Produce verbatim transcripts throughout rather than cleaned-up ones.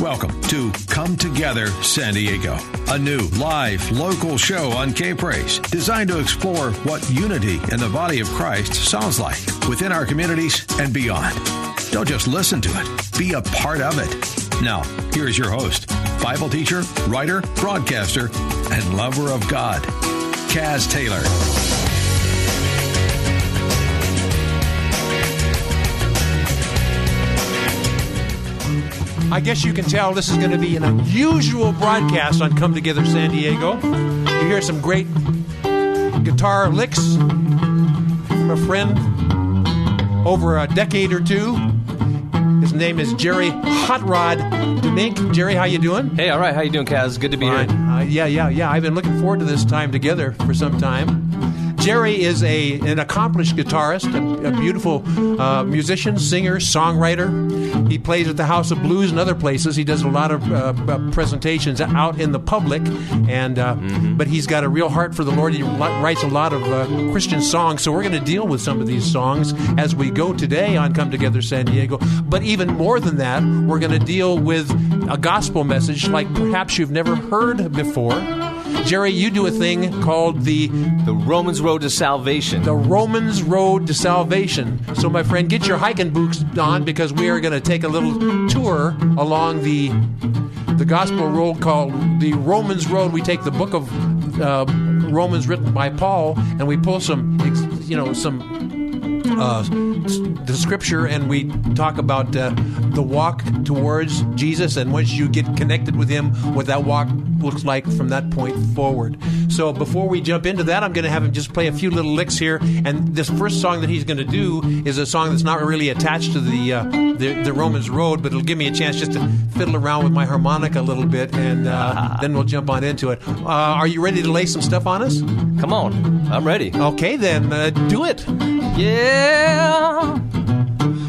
Welcome to Come Together San Diego, a new live local show on K-Praise designed to explore what unity in the body of Christ sounds like within our communities and beyond. Don't just listen to it, be a part of it. Now, here's your host, Bible teacher, writer, broadcaster, and lover of God, Kaz Taylor. I guess you can tell this is going to be an unusual broadcast on Come Together San Diego. You hear some great guitar licks from a friend over a decade or two. His name is Jerry Hot Rod Demink. Jerry, how you doing? Hey, all right. How you doing, Kaz? Good to be Fine. here. Uh, yeah, yeah, yeah. I've been looking forward to this time together for some time. Jerry is a an accomplished guitarist, a, a beautiful uh, musician, singer, songwriter. He plays at the House of Blues and other places. He does a lot of uh, presentations out in the public, and uh, mm-hmm. but he's got a real heart for the Lord. He writes a lot of uh, Christian songs, so we're going to deal with some of these songs as we go today on Come Together San Diego. But even more than that, we're going to deal with a gospel message like perhaps you've never heard before. Jerry, you do a thing called the... The Romans Road to Salvation. The Romans Road to Salvation. So, my friend, get your hiking boots on because we are going to take a little tour along the the gospel road called the Romans Road. We take the book of uh, Romans written by Paul, and we pull some, you know, some... Uh, the scripture, and we talk about uh, the walk towards Jesus, and once you get connected with him, what that walk looks like from that point forward. So before we jump into that, I'm going to have him just play a few little licks here, and this first song that he's going to do is a song that's not really attached to the, uh, the, the Romans Road, but it'll give me a chance just to fiddle around with my harmonica a little bit, and uh, then we'll jump on into it. Uh, are you ready to lay some stuff on us? Come on. I'm ready. Okay, then. Uh, do it. Yeah.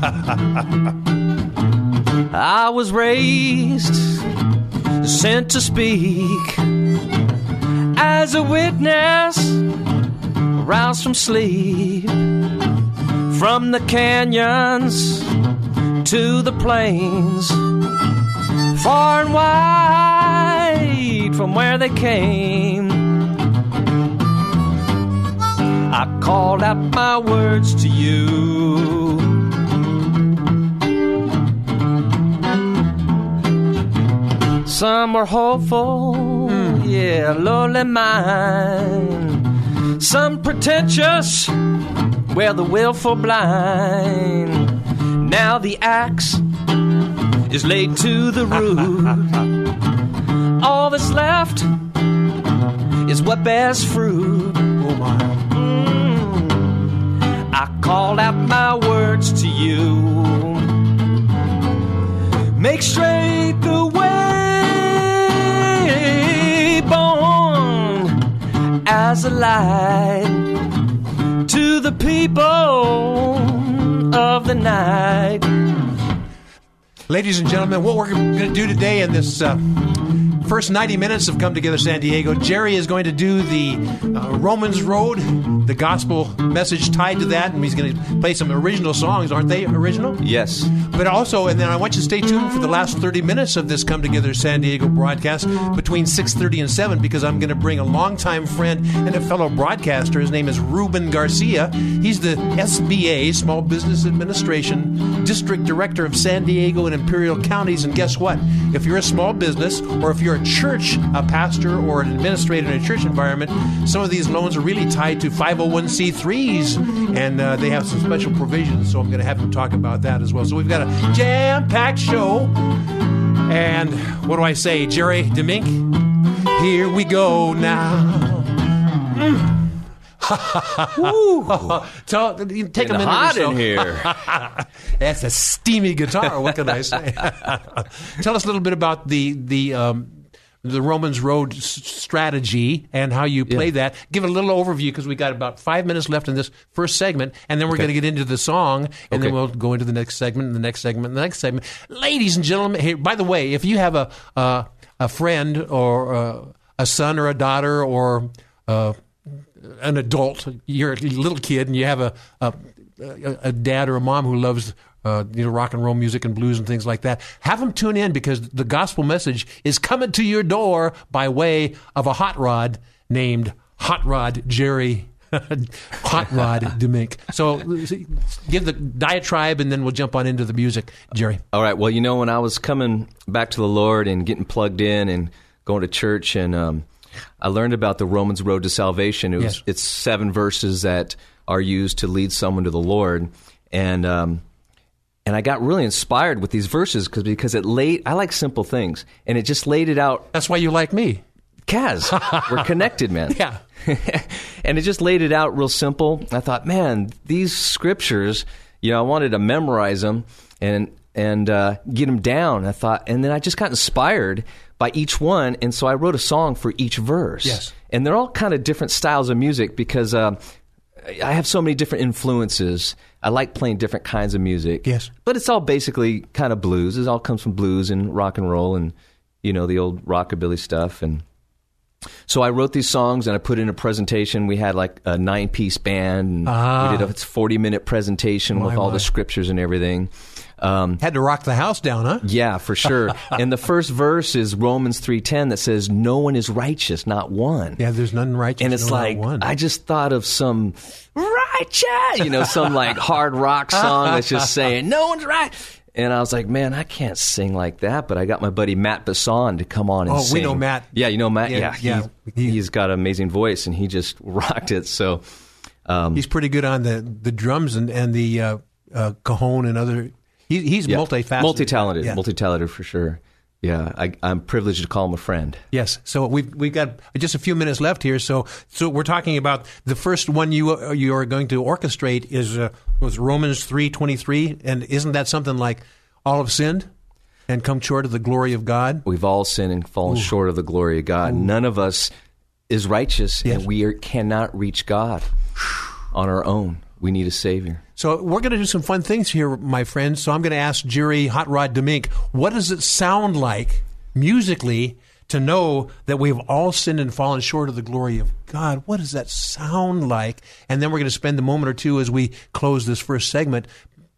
I was raised, sent to speak as a witness, roused from sleep, from the canyons to the plains, far and wide from where they came. I called out my words to you. Some were hopeful, mm. yeah, lowly mind. Some pretentious, well, the willful blind. Now the axe is laid to the root. All that's left is what bears fruit. Oh my. I call out my words to you. Make straight the way, born as a light to the people of the night. Ladies and gentlemen, what we're going to do today in this uh first ninety minutes of Come Together San Diego, Jerry is going to do the uh, Romans Road, the gospel message tied to that, and he's going to play some original songs. Aren't they original? Yes. But also, and then I want you to stay tuned for the last thirty minutes of this Come Together San Diego broadcast between six thirty and seven, because I'm going to bring a longtime friend and a fellow broadcaster. His name is Ruben Garcia. He's the S B A, Small Business Administration, District Director of San Diego and Imperial Counties. And guess what? If you're a small business, or if you're a church, a pastor, or an administrator in a church environment, some of these loans are really tied to five oh one c threes, and uh, they have some special provisions, so I'm going to have them talk about that as well. So we've got a jam-packed show, and what do I say, Jerry Demink? Here we go now. Mm. Talk, you take and a minute hot or so. In here. That's a steamy guitar. What can I say? Tell us a little bit about the the um, the Romans Road s- strategy and how you play yeah. that. Give it a little overview because we got about five minutes left in this first segment, and then we're okay. going to get into the song, and okay. then we'll go into the next segment, and the next segment, and the next segment. Ladies and gentlemen, hey, by the way, if you have a uh, a friend or uh, a son or a daughter or uh, an adult, you're a little kid, and you have a a, a dad or a mom who loves uh, you know, rock and roll music and blues and things like that, have them tune in because the gospel message is coming to your door by way of a hot rod named Hot Rod Jerry Hot Rod Demink. So give the diatribe, and then we'll jump on into the music, Jerry. All right. Well, you know, when I was coming back to the Lord and getting plugged in and going to church, and um, I learned about the Romans Road to Salvation. It was, yes. It's seven verses that are used to lead someone to the Lord. And um, and I got really inspired with these verses cause, because it laid, I like simple things, and it just laid it out. That's why you like me. Kaz, we're connected, man. Yeah. And it just laid it out real simple. I thought, man, these scriptures, you know, I wanted to memorize them and and uh, get them down. I thought, and then I just got inspired by each one, and so I wrote a song for each verse. Yes. And they're all kind of different styles of music because uh, I have so many different influences. I like playing different kinds of music. Yes. But it's all basically kind of blues. It all comes from blues and rock and roll and, you know, the old rockabilly stuff. And so I wrote these songs, and I put in a presentation. We had like a nine-piece band. And ah. we did a forty-minute presentation my, with all my. the scriptures and everything. Um, Had to rock the house down, huh? Yeah, for sure. And the first verse is Romans three ten that says, no one is righteous, not one. Yeah, there's none righteous, and it's no like, one. I just thought of some righteous, you know, some like hard rock song that's just saying, no one's right. And I was like, man, I can't sing like that. But I got my buddy Matt Besson to come on and oh, sing. Oh, we know Matt. Yeah, you know Matt? Yeah, yeah. yeah. He's, he's got an amazing voice, and he just rocked it. So um, he's pretty good on the, the drums and, and the uh, uh, cajon and other... He, he's yeah. multifaceted. Multi-talented, yeah. multi-talented for sure. Yeah, I, I'm privileged to call him a friend. Yes, so we've, we've got just a few minutes left here. So so we're talking about the first one you you are going to orchestrate is uh, was Romans three twenty-three. And isn't that something like all have sinned and come short of the glory of God? We've all sinned and fallen Ooh. short of the glory of God. Ooh. None of us is righteous, yes. and we are, cannot reach God on our own. We need a Savior. So we're going to do some fun things here, my friends. So I'm going to ask Jerry Hot Rod Demink, what does it sound like musically to know that we've all sinned and fallen short of the glory of God? What does that sound like? And then we're going to spend a moment or two as we close this first segment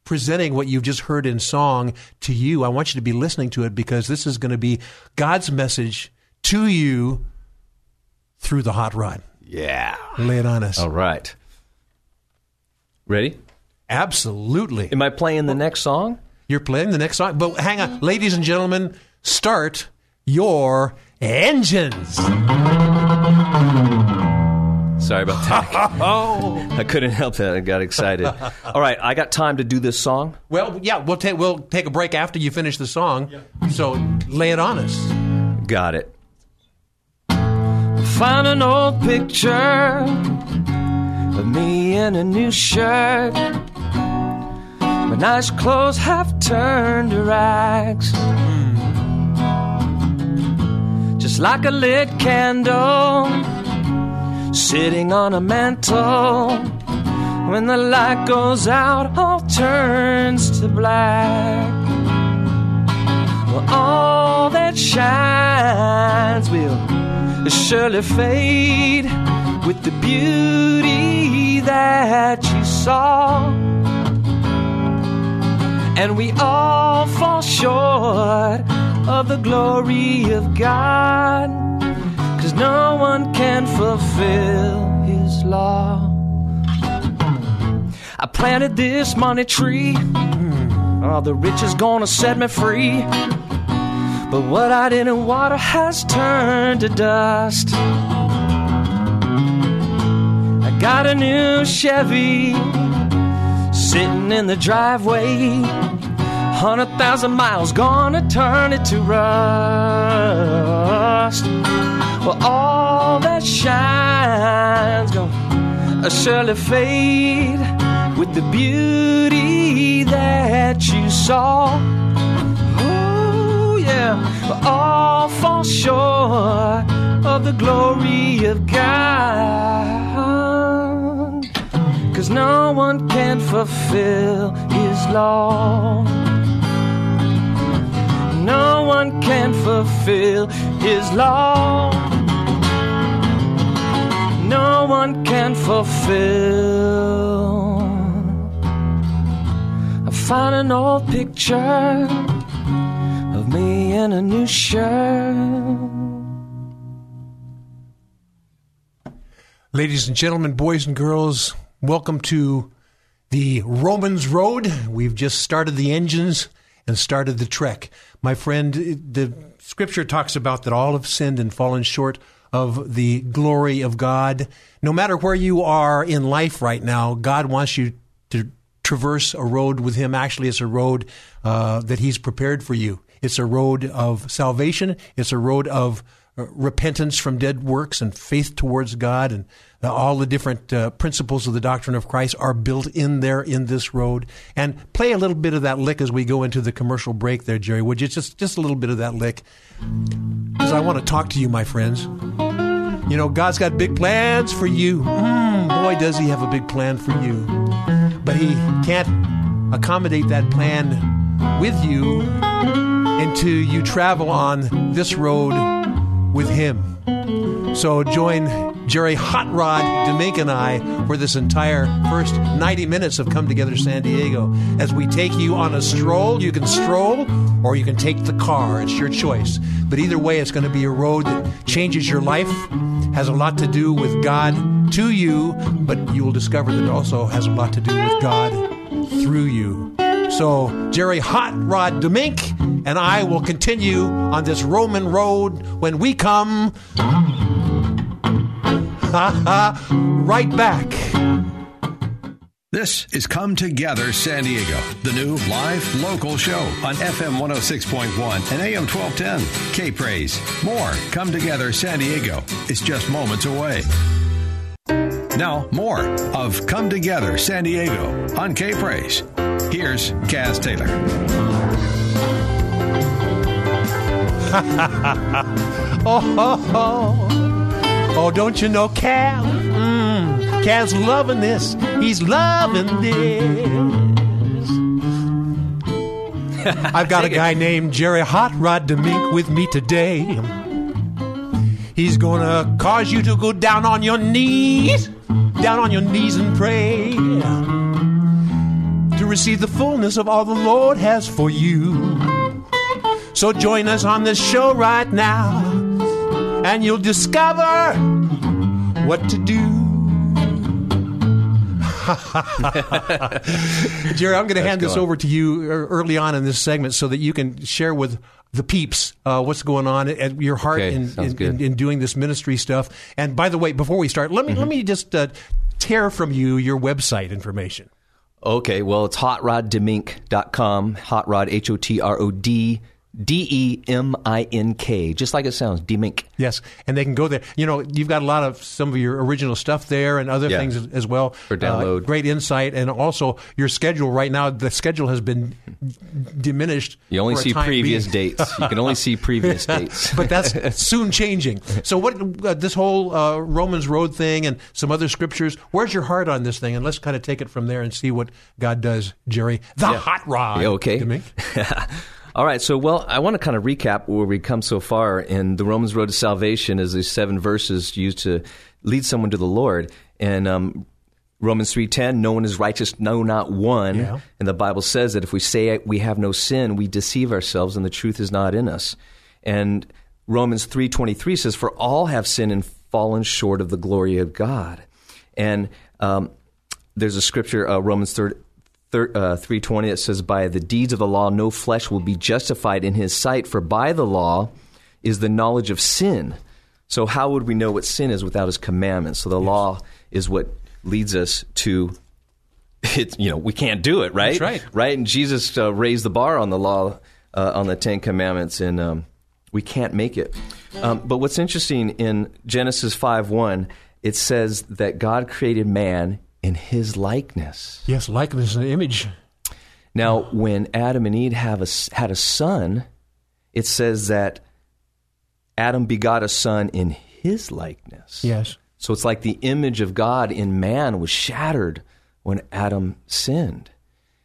presenting what you've just heard in song to you. I want you to be listening to it because this is going to be God's message to you through the hot rod. Yeah. Lay it on us. All right. Ready? Absolutely. Am I playing the next song? You're playing the next song. But hang on. Ladies and gentlemen, start your engines. Sorry about that. Oh, I couldn't help that. I got excited. All right. I got time to do this song? Well, yeah. We'll, ta- we'll take a break after you finish the song. Yeah. So lay it on us. Got it. Find an old picture of me in a new shirt, my nice clothes half turned to rags, just like a lit candle sitting on a mantle. When the light goes out, all turns to black. Well, all that shines will surely fade with the beauty that you saw. And we all fall short of the glory of God, 'cause no one can fulfill His law. I planted this money tree. Oh, the rich is gonna set me free. But what I didn't water has turned to dust. Got a new Chevy sitting in the driveway, hundred thousand miles gonna turn it to rust. Well, all that shines gonna are surely fade with the beauty that you saw. Ooh, yeah, we all fall short of the glory of God, 'cause no one can fulfill His law. No one can fulfill His law. No one can fulfill. I found an old picture of me in a new shirt. Ladies and gentlemen, boys and girls, welcome to the Romans Road. We've just started the engines and started the trek. My friend, the scripture talks about that all have sinned and fallen short of the glory of God. No matter where you are in life right now, God wants you to traverse a road with Him. Actually, it's a road uh, that He's prepared for you. It's a road of salvation. It's a road of repentance from dead works and faith towards God, and all the different uh, principles of the doctrine of Christ are built in there in this road. And play a little bit of that lick as we go into the commercial break there, Jerry, would you? Just, just a little bit of that lick. Because I want to talk to you, my friends. You know, God's got big plans for you. Mm, boy, does He have a big plan for you. But He can't accommodate that plan with you until you travel on this road with Him. So join Jerry Hot Rod Demink and I for this entire first ninety minutes of Come Together San Diego as we take you on a stroll. You can stroll or you can take the car. It's your choice. But either way, it's going to be a road that changes your life, has a lot to do with God to you, but you will discover that it also has a lot to do with God through you. So Jerry Hot Rod Demink and I will continue on this Roman road when we come right back. This is Come Together San Diego, the new live local show on F M one oh six point one and A M twelve ten. K-Praise. More Come Together San Diego is just moments away. Now, more of Come Together San Diego on K-Praise. Here's Kaz Taylor. oh, oh, oh, oh, don't you know Kaz? Mm, Kaz's loving this. He's loving this. I've got a guy named Jerry Hot Rod Demink with me today. He's gonna cause you to go down on your knees, down on your knees and pray, to receive the fullness of all the Lord has for you. So join us on this show right now, and you'll discover what to do. Jerry, I'm going to hand this on. over to you early on in this segment so that you can share with the peeps uh, what's going on at your heart okay, in, in, in, in doing this ministry stuff. And by the way, before we start, let me mm-hmm. let me just uh, tear from you your website information. Okay, well, it's hot rod demink dot com, hot rod, H O T R O D D E M I N K, just like it sounds, Demink. Yes, and they can go there. You know, you've got a lot of some of your original stuff there and other yeah. things as well. For download. Uh, great insight, and also your schedule right now, the schedule has been diminished. You only see previous being. dates. You can only see previous dates. But that's soon changing. So what uh, this whole uh, Romans Road thing and some other scriptures, where's your heart on this thing? And let's kind of take it from there and see what God does, Jerry. The yeah. Hot Rod. Yeah, okay. Demink. All right, so, well, I want to kind of recap where we've come so far, and the Romans Road to Salvation is these seven verses used to lead someone to the Lord. And um, Romans three ten, no one is righteous, no, not one. Yeah. And the Bible says that if we say we have no sin, we deceive ourselves, and the truth is not in us. And Romans three twenty-three says, for all have sinned and fallen short of the glory of God. And um, there's a scripture, uh, Romans three. three twenty, it says, by the deeds of the law, no flesh will be justified in His sight, for by the law is the knowledge of sin. So how would we know what sin is without His commandments? So the yes. law is what leads us to, it, you know, we can't do it, right? That's right. Right? And Jesus uh, raised the bar on the law, uh, on the Ten Commandments, and um, we can't make it. Um, but what's interesting in Genesis five one it says that God created man in his likeness. Yes, likeness and image. Now, when Adam and Eve have a, had a son, it says that Adam begot a son in his likeness. Yes. So it's like the image of God in man was shattered when Adam sinned.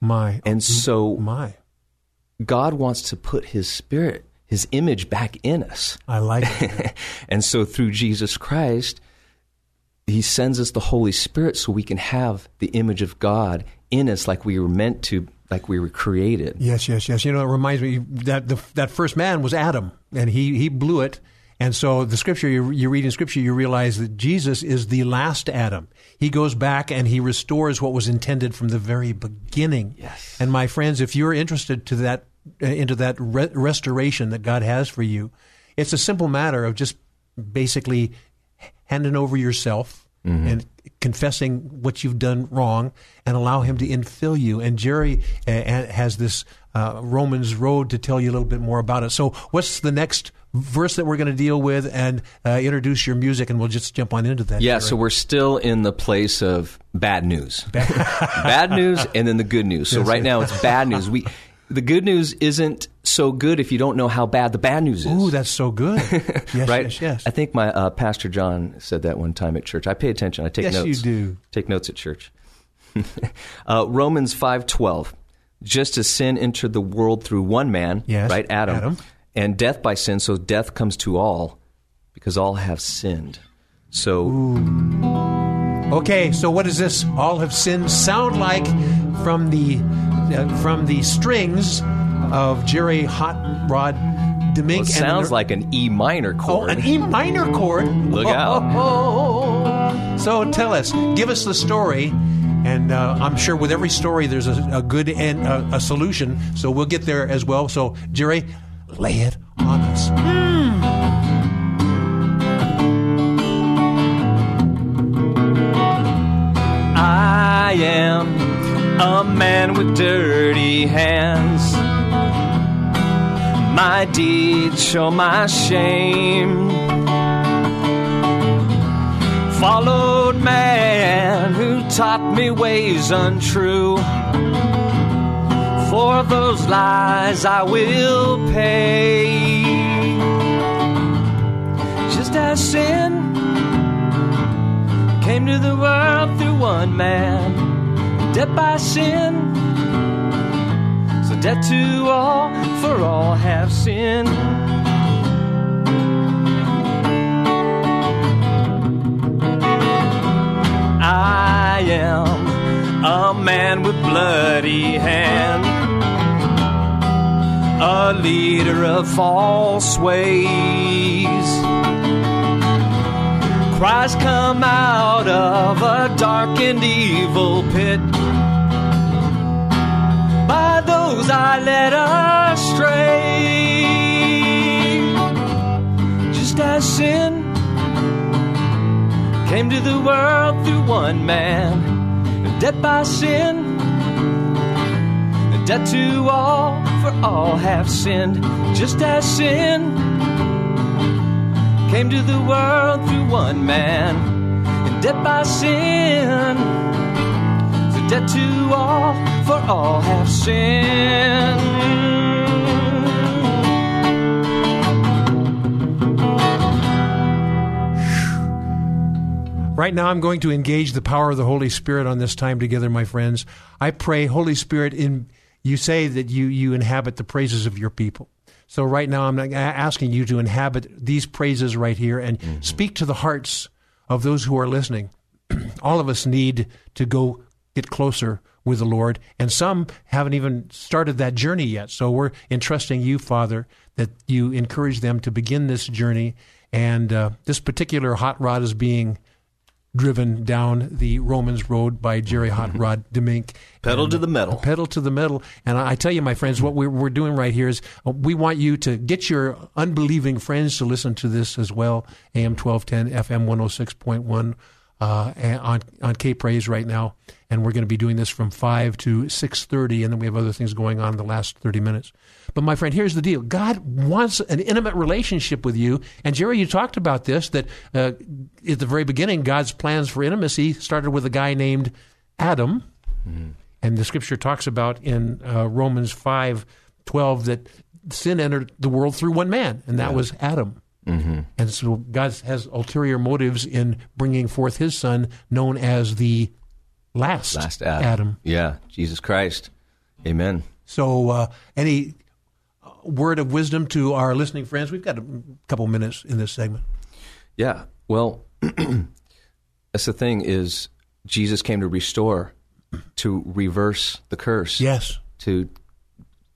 My. And so my. God wants to put his spirit, his image back in us. I like it. And so through Jesus Christ, he sends us the Holy Spirit so we can have the image of God in us like we were meant to, like we were created. Yes, yes, yes. You know, it reminds me that the, that first man was Adam, and he, he blew it. And so the scripture, you, you read in scripture, you realize that Jesus is the last Adam. He goes back and he restores what was intended from the very beginning. Yes. And my friends, if you're interested to that, uh, into that re- restoration that God has for you, it's a simple matter of just basically handing over yourself mm-hmm. and confessing what you've done wrong and allow him to infill you. And Jerry uh, has this uh, Romans Road to tell you a little bit more about it. So what's the next verse that we're going to deal with, and uh, introduce your music, and we'll just jump on into that. Yeah, Jerry. So we're still in the place of bad news. Bad, bad news and then the good news. So yes, right yes. now it's bad news. We The good news isn't so good if you don't know how bad the bad news is. Ooh, that's so good. Yes, right? yes, yes. I think my uh, Pastor John said that one time at church. I pay attention. I take yes, notes. Yes, you do. Take notes at church. uh, Romans five twelve, just as sin entered the world through one man, yes, right, Adam. Adam. And death by sin, so death comes to all, because all have sinned. So, Ooh. okay. So, what does this "all have sinned" sound like from the uh, from the strings of Jerry Hot Rod Demink? Well, it sounds and, like an E minor chord. Oh, an E minor chord. Look out! Oh, oh, oh. So, tell us, give us the story. And uh, I'm sure with every story, there's a, a good and a, a solution. So we'll get there as well. So, Jerry. Lay it on us. Mm. I am a man with dirty hands. My deeds show my shame. Followed man who taught me ways untrue. For those lies I will pay. Just as sin came to the world through one man, death by sin, so death to all, for all have sinned. I am a man with bloody hands, a leader of false ways. Cries come out of a dark and evil pit by those I led astray. Just as sin came to the world through one man, and death by sin, and death to all, for all have sinned. Just as sin came to the world through one man, and death by sin, so death to all, for all have sinned. Right now I'm going to engage the power of the Holy Spirit on this time together, my friends. I pray, Holy Spirit, in You say that you, you inhabit the praises of your people. So right now I'm asking you to inhabit these praises right here and mm-hmm. speak to the hearts of those who are listening. All of us need to go get closer with the Lord, and some haven't even started that journey yet. So we're entrusting you, Father, that you encourage them to begin this journey. And uh, this particular hot rod is being driven down the Romans Road by Jerry Hot Rod Demink. Pedal and, to the metal. Pedal to the metal. And I tell you, my friends, what we're, we're doing right here is we want you to get your unbelieving friends to listen to this as well. A M twelve ten, F M one oh six point one. uh, on on Cape Race right now, and we're going to be doing this from five to six thirty, and then we have other things going on in the last thirty minutes. But my friend, here's the deal: God wants an intimate relationship with you. And Jerry, you talked about this, that uh, at the very beginning, God's plans for intimacy started with a guy named Adam, mm-hmm. and the Scripture talks about in uh, Romans five twelve that sin entered the world through one man, and that yeah. was Adam. Mm-hmm. And so God has ulterior motives in bringing forth his son, known as the last, last Adam. Adam. Yeah, Jesus Christ. Amen. So uh, any word of wisdom to our listening friends? We've got a couple minutes in this segment. Yeah, well, that's the thing is Jesus came to restore, to reverse the curse. Yes. To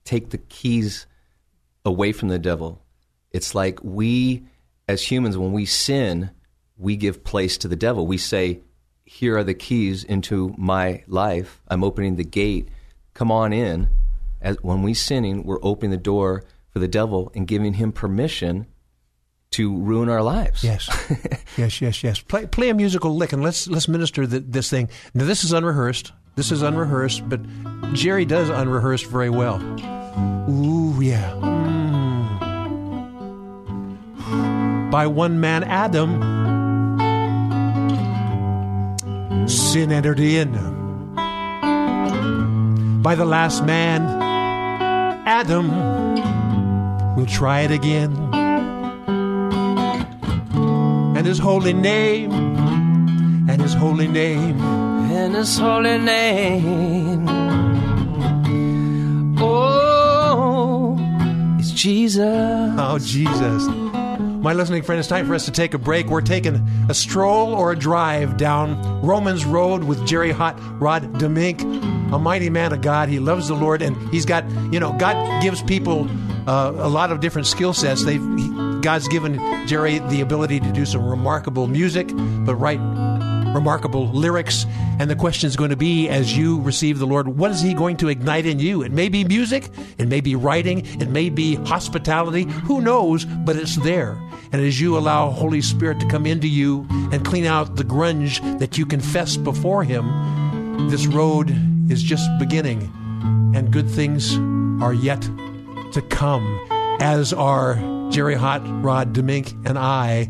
take the keys away from the devil. It's like we, as humans, when we sin, we give place to the devil. We say, here are the keys into my life. I'm opening the gate. Come on in. As, when we're sinning, we're opening the door for the devil and giving him permission to ruin our lives. Yes, yes, yes, yes. Play, play a musical lick, and let's let's minister the, this thing. Now, this is unrehearsed. This is unrehearsed, but Jerry does unrehearsed very well. Ooh, yeah. Mm. By one man, Adam, sin entered in. By the last man, Adam, we'll try it again. And his holy name, and his holy name, and his holy name. Oh, it's Jesus. Oh, Jesus. My listening friend, it's time for us to take a break. We're taking a stroll or a drive down Romans Road with Jerry Hot Rod Demink, a mighty man of God. He loves the Lord, and he's got, you know, God gives people uh, a lot of different skill sets. They've, he, God's given Jerry the ability to do some remarkable music, but write remarkable lyrics. And the question is going to be, as you receive the Lord, what is he going to ignite in you? It may be music, it may be writing, it may be hospitality, who knows, but it's there. And as you allow Holy Spirit to come into you and clean out the grunge that you confess before him, this road is just beginning, and good things are yet to come, as are Jerry Hot Rod Demink and I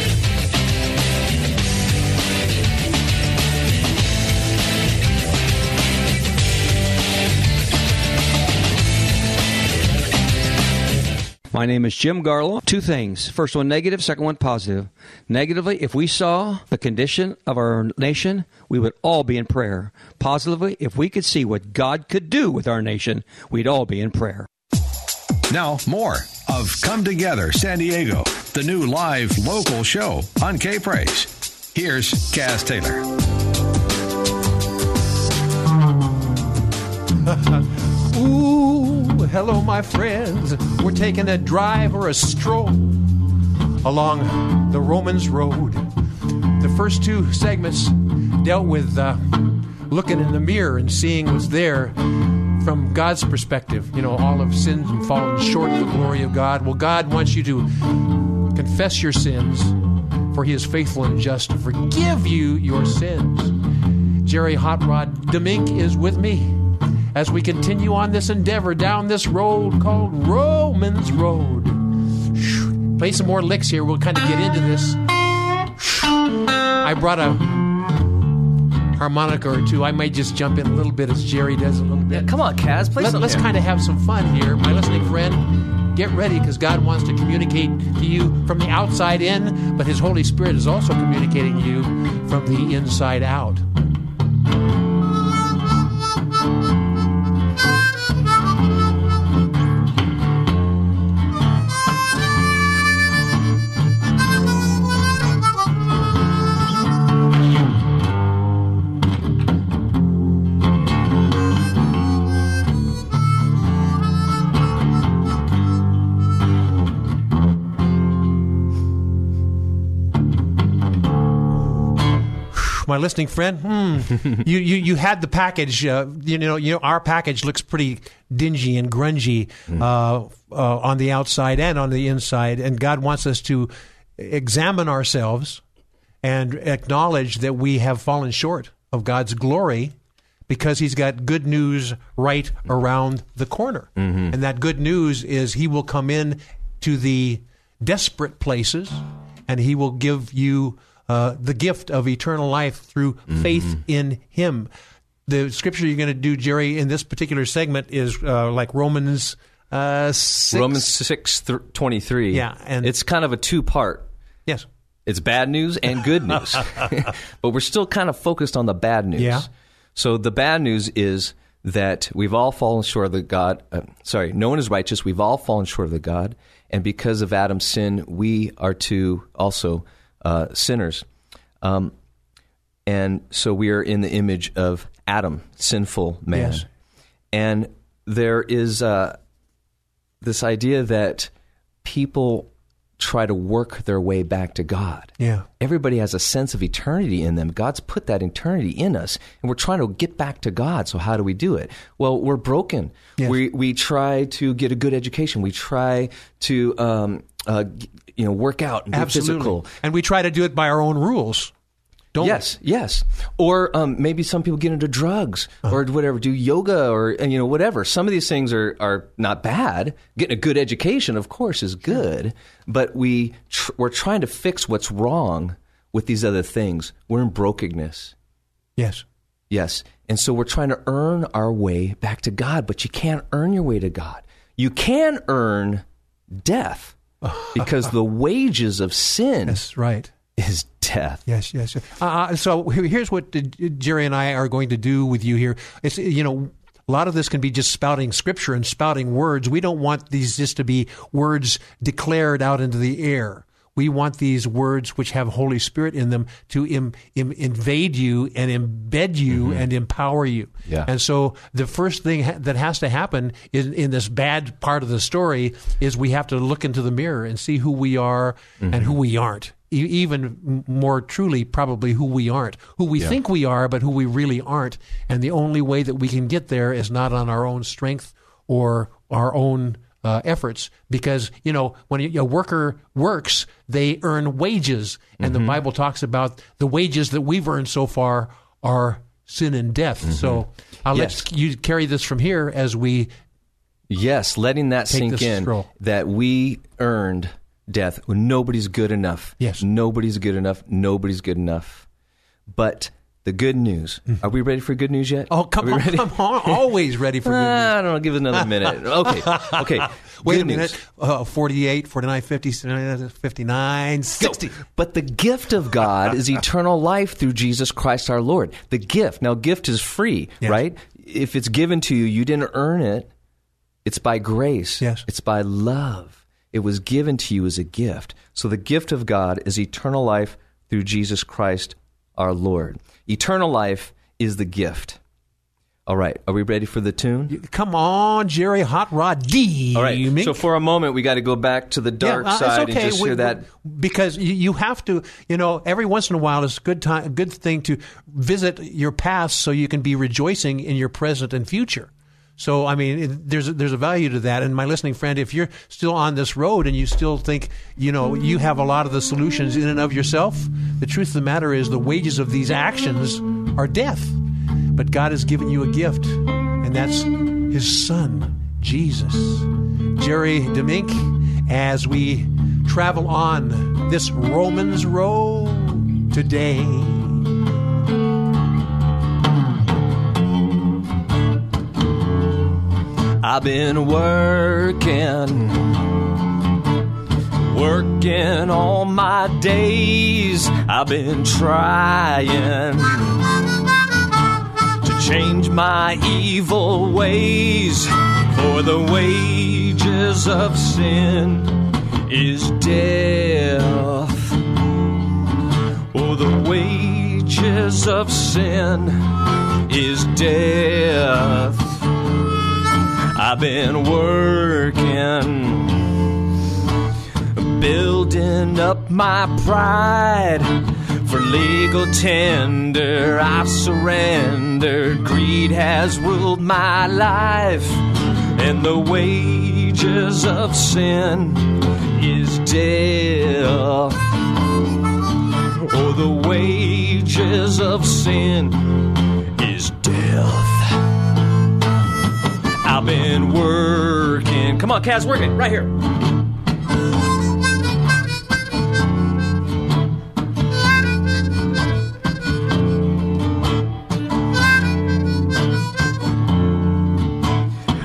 My name is Jim Garlow. Two things. First one negative, second one positive. Negatively, if we saw the condition of our nation, we would all be in prayer. Positively, if we could see what God could do with our nation, we'd all be in prayer. Now, more of Come Together San Diego, the new live local show on K-Praise. Here's Kaz Taylor. Ooh. Hello, my friends. We're taking a drive or a stroll along the Romans Road. The first two segments dealt with uh, looking in the mirror and seeing what's there from God's perspective. You know, all of sins and fallen short of the glory of God. Well, God wants you to confess your sins, for he is faithful and just to forgive you your sins. Jerry Hot Rod Demink is with me as we continue on this endeavor down this road called Romans Road. Play some more licks here. We'll kind of get into this. I brought a harmonica or two. I might just jump in a little bit as Jerry does a little bit. Yeah, come on, Kaz. Play Let, some Let's here. Kind of have some fun here. My listening friend, get ready, because God wants to communicate to you from the outside in, but his Holy Spirit is also communicating to you from the inside out. my listening friend, hmm, you, you, you had the package. Uh, you know, you know, our package looks pretty dingy and grungy uh, uh, on the outside and on the inside. And God wants us to examine ourselves and acknowledge that we have fallen short of God's glory, because he's got good news right around the corner. Mm-hmm. And that good news is he will come in to the desperate places, and he will give you uh, the gift of eternal life through mm-hmm. faith in him. The scripture you're going to do, Jerry, in this particular segment is uh, like Romans uh, six. Romans six twenty-three. Yeah. And it's kind of a two-part. Yes. It's bad news and good news. But we're still kind of focused on the bad news. Yeah. So the bad news is that we've all fallen short of the God. Uh, sorry, no one is righteous. We've all fallen short of the God. And because of Adam's sin, we are too also uh, sinners. Um, and so we are in the image of Adam, sinful man. Yes. And there is uh, this idea that people try to work their way back to God. Yeah. Everybody has a sense of eternity in them. God's put that eternity in us, and we're trying to get back to God. So how do we do it? Well, we're broken. Yes. We we try to get a good education. We try to um, uh, you know work out and be Absolutely. Physical. And we try to do it by our own rules. Don't yes, we? Yes. Or um, maybe some people get into drugs uh-huh. or whatever, do yoga or you know whatever. Some of these things are, are not bad. Getting a good education, of course, is good. Sure. But we tr- we're trying to fix what's wrong with these other things. We're in brokenness. Yes. Yes. And so we're trying to earn our way back to God, but you can't earn your way to God. You can earn death because the wages of sin That's right. is death. Yes, yes. Uh, so here's what Jerry and I are going to do with you here. It's, you know, a lot of this can be just spouting scripture and spouting words. We don't want these just to be words declared out into the air. We want these words which have Holy Spirit in them to im, im, invade you and embed you mm-hmm. and empower you. Yeah. And so the first thing ha- that has to happen in, in this bad part of the story is we have to look into the mirror and see who we are mm-hmm. and who we aren't. Even more truly, probably who we aren't, who we yeah. think we are, but who we really aren't. And the only way that we can get there is not on our own strength or our own uh, efforts. Because, you know, when a worker works, they earn wages. And mm-hmm. the Bible talks about the wages that we've earned so far are sin and death. Mm-hmm. So I'll yes. let you carry this from here as we Yes, letting that sink in, scroll. That we earned death. Nobody's good enough. Yes. Nobody's good enough. Nobody's good enough. But the good news. Mm-hmm. Are we ready for good news yet? Oh, come on. Ready? Come on. Always ready for good news. I don't know. Give it another minute. Okay. Okay. Wait good a minute. Uh, forty-eight, forty-nine, fifty, fifty-nine, sixty. Go. But the gift of God is eternal life through Jesus Christ our Lord. The gift. Now, gift is free, yes. right? If it's given to you, you didn't earn it. It's by grace. Yes. It's by love. It was given to you as a gift. So the gift of God is eternal life through Jesus Christ our Lord. Eternal life is the gift. All right. Are we ready for the tune? Come on, Jerry Hot Rod Demink. All right. So for a moment, we got to go back to the dark yeah, uh, side okay. and just we, hear that. Because you have to, you know, every once in a while, it's a good time, a good thing to visit your past so you can be rejoicing in your present and future. So, I mean, it, there's there's a value to that. And my listening friend, if you're still on this road and you still think, you know, you have a lot of the solutions in and of yourself, the truth of the matter is the wages of these actions are death. But God has given you a gift, and that's his son, Jesus. Jerry Demink, as we travel on this Romans Road today. I've been working, working all my days. I've been trying to change my evil ways, for the wages of sin is death. Oh, the wages of sin is death. I've been working, building up my pride, for legal tender, I've surrendered. Greed has ruled my life, and the wages of sin is death. Oh, the wages of sin is death. I've been working. Come on, Kaz, work it right here.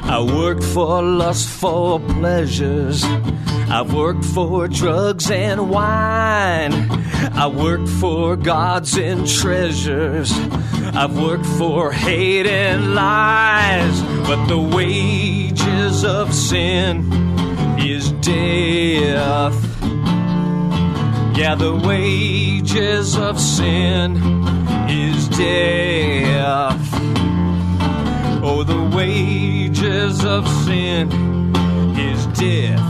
I work for lustful pleasures. I've worked for drugs and wine. I worked for gods and treasures. I've worked for hate and lies. But the wages of sin is death. Yeah, the wages of sin is death. Oh, the wages of sin is death.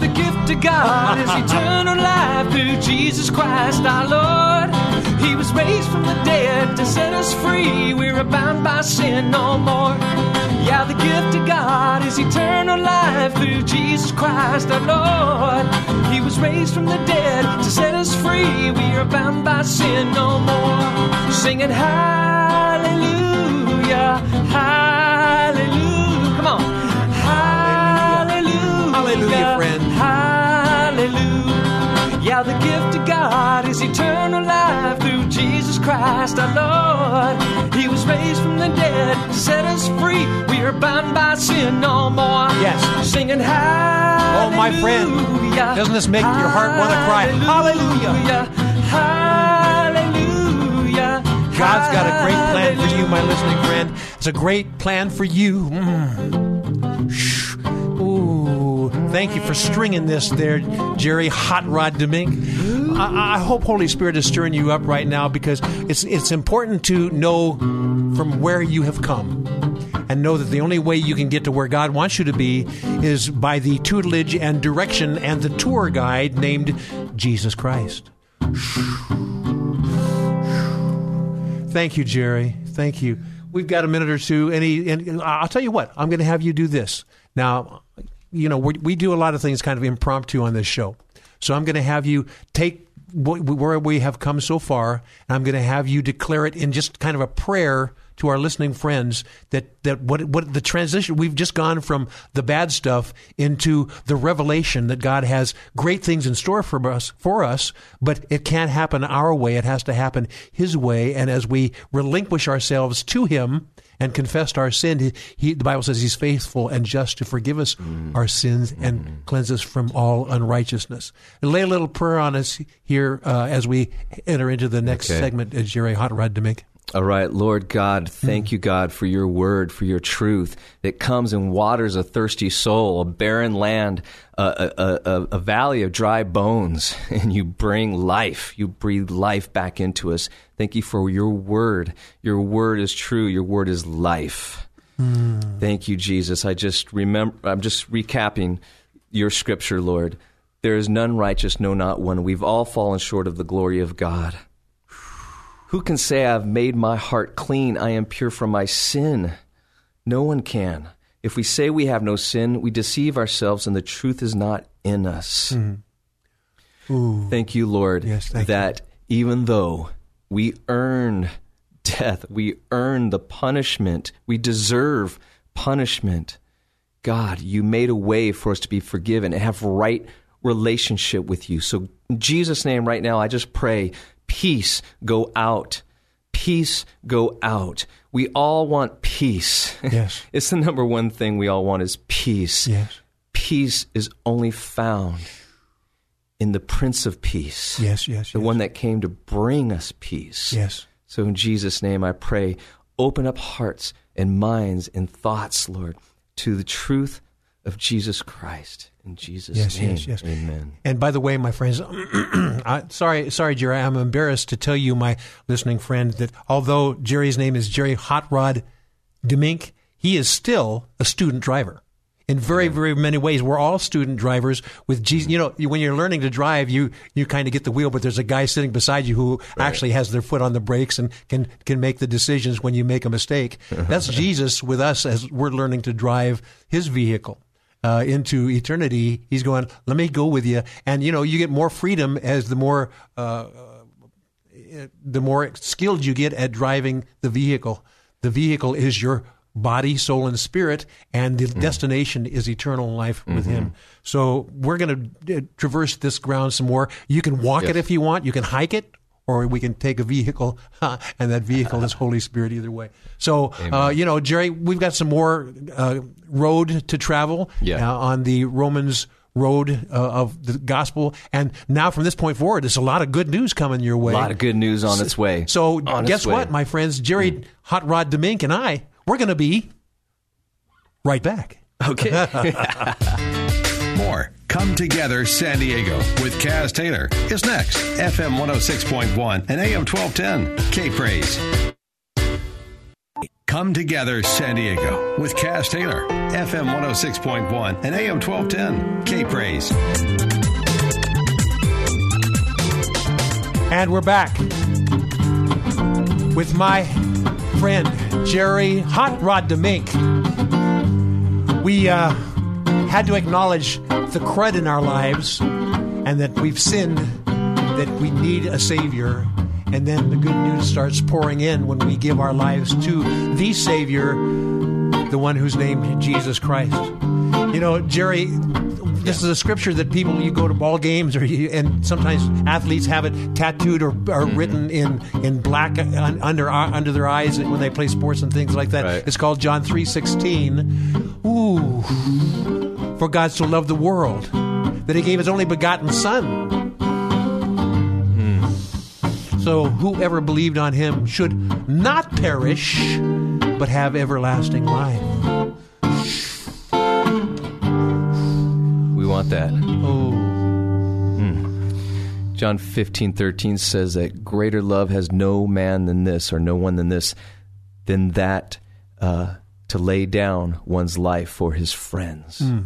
The gift of God is eternal life through Jesus Christ our Lord. He was raised from the dead to set us free. We're bound by sin no more. Yeah, the gift of God is eternal life through Jesus Christ our Lord. He was raised from the dead to set us free. We are bound by sin no more. Singing hallelujah, hallelujah. Come on. Hallelujah, friend. Hallelujah. Yeah, the gift of God is eternal life through Jesus Christ our Lord. He was raised from the dead to set us free. We are bound by sin no more. Yes. Singing hallelujah. Oh, my friend. Doesn't this make your heart want to cry? Hallelujah. Hallelujah. God's got a great plan for you, my listening friend. It's a great plan for you. Mm. Shh. Ooh. Thank you for stringing this there, Jerry Hot Rod Demink. I, I hope Holy Spirit is stirring you up right now, because it's it's important to know from where you have come and know that the only way you can get to where God wants you to be is by the tutelage and direction and the tour guide named Jesus Christ. Thank you, Jerry. Thank you. We've got a minute or two. Any, and I'll tell you what, I'm going to have you do this. Now, you know, we, we do a lot of things kind of impromptu on this show. So I'm going to have you take what, where we have come so far, and I'm going to have you declare it in just kind of a prayer to our listening friends that, that what what the transition, we've just gone from the bad stuff into the revelation that God has great things in store for us, for us, but it can't happen our way. It has to happen His way. And as we relinquish ourselves to Him and confessed our sin, he, he, the Bible says He's faithful and just to forgive us mm. our sins and mm. cleanse us from all unrighteousness. And lay a little prayer on us here uh, as we enter into the next okay. segment, uh, Jerry Hot Rod Demink. All right, Lord God, thank mm. you, God, for your word, for your truth that comes and waters a thirsty soul, a barren land, a, a, a, a valley of dry bones, and you bring life. You breathe life back into us. Thank you for your word. Your word is true. Your word is life. Mm. Thank you, Jesus. I just remember, I'm just recapping your scripture, Lord. There is none righteous, no, not one. We've all fallen short of the glory of God. Who can say I've made my heart clean? I am pure from my sin. No one can. If we say we have no sin, we deceive ourselves and the truth is not in us. Mm-hmm. Ooh. Thank you, Lord, yes, thank that you. Even though we earn death, we earn the punishment, we deserve punishment, God, you made a way for us to be forgiven and have right relationship with you. So in Jesus' name right now, I just pray, peace go out. Peace go out. We all want peace. Yes. It's the number one thing we all want is peace. Yes. Peace is only found in the Prince of Peace. Yes, yes, The yes. one that came to bring us peace. Yes. So in Jesus' name I pray, open up hearts and minds and thoughts, Lord, to the truth of Jesus Christ. In Jesus' yes, name, yes, yes. Amen. And by the way, my friends, I, sorry, sorry, Jerry, I'm embarrassed to tell you, my listening friend, that although Jerry's name is Jerry Hot Rod Demink, he is still a student driver. in very, very many ways. We're all student drivers with Jesus. You know, when you're learning to drive, you, you kind of get the wheel, but there's a guy sitting beside you who right. actually has their foot on the brakes and can, can make the decisions when you make a mistake. That's Jesus with us as we're learning to drive his vehicle. Uh, into eternity, he's going, let me go with you. And, you know, you get more freedom as the more uh, the more skilled you get at driving the vehicle. The vehicle is your body, soul, and spirit, and the mm. destination is eternal life with mm-hmm. him. So we're going to uh, traverse this ground some more. You can walk yes. it if you want. You can hike it. Or we can take a vehicle, and that vehicle is Holy Spirit either way. So, uh, you know, Jerry, we've got some more uh, road to travel yeah. uh, on the Romans Road uh, of the gospel. And now from this point forward, there's a lot of good news coming your way. A lot of good news on its way. So on guess way. What, my friends? Jerry mm. Hot Rod Demink and I, we're going to be right back. Okay. More. Come Together San Diego with Kaz Taylor is next. F M one oh six point one and A M twelve ten. K-Praise. Come Together San Diego with Kaz Taylor. F M one oh six point one and A M twelve ten. K-Praise. And we're back with my friend, Jerry Hot Rod Demink. We, uh... had to acknowledge the crud in our lives and that we've sinned, that we need a Savior. And then the good news starts pouring in when we give our lives to the Savior, the one who's named Jesus Christ. You know, Jerry, this is a scripture that people, you go to ball games or you, and sometimes athletes have it tattooed or, or mm-hmm. written in, in black un, under under their eyes when they play sports and things like that. Right. It's called John three sixteen. Ooh. For God so loved the world, that he gave his only begotten Son. Hmm. So whoever believed on him should not perish, but have everlasting life. We want that. Oh. Hmm. John fifteen thirteen says that greater love has no man than this, or no one than this, than that uh, to lay down one's life for his friends. Hmm.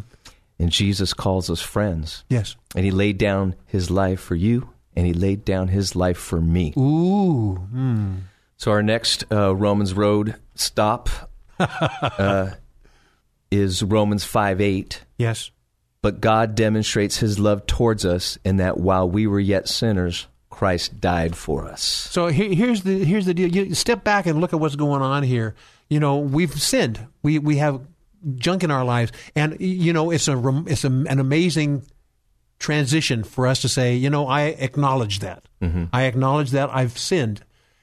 And Jesus calls us friends. Yes. And he laid down his life for you, and he laid down his life for me. Ooh. Mm. So our next uh, Romans Road stop uh, is Romans five eight. Yes. But God demonstrates his love towards us in that while we were yet sinners, Christ died for us. So here, here's the here's the deal. You step back and look at what's going on here. You know, we've sinned. We we have junk in our lives. And, you know, it's a it's a, an amazing transition for us to say, you know, I acknowledge that. Mm-hmm. I acknowledge that I've sinned.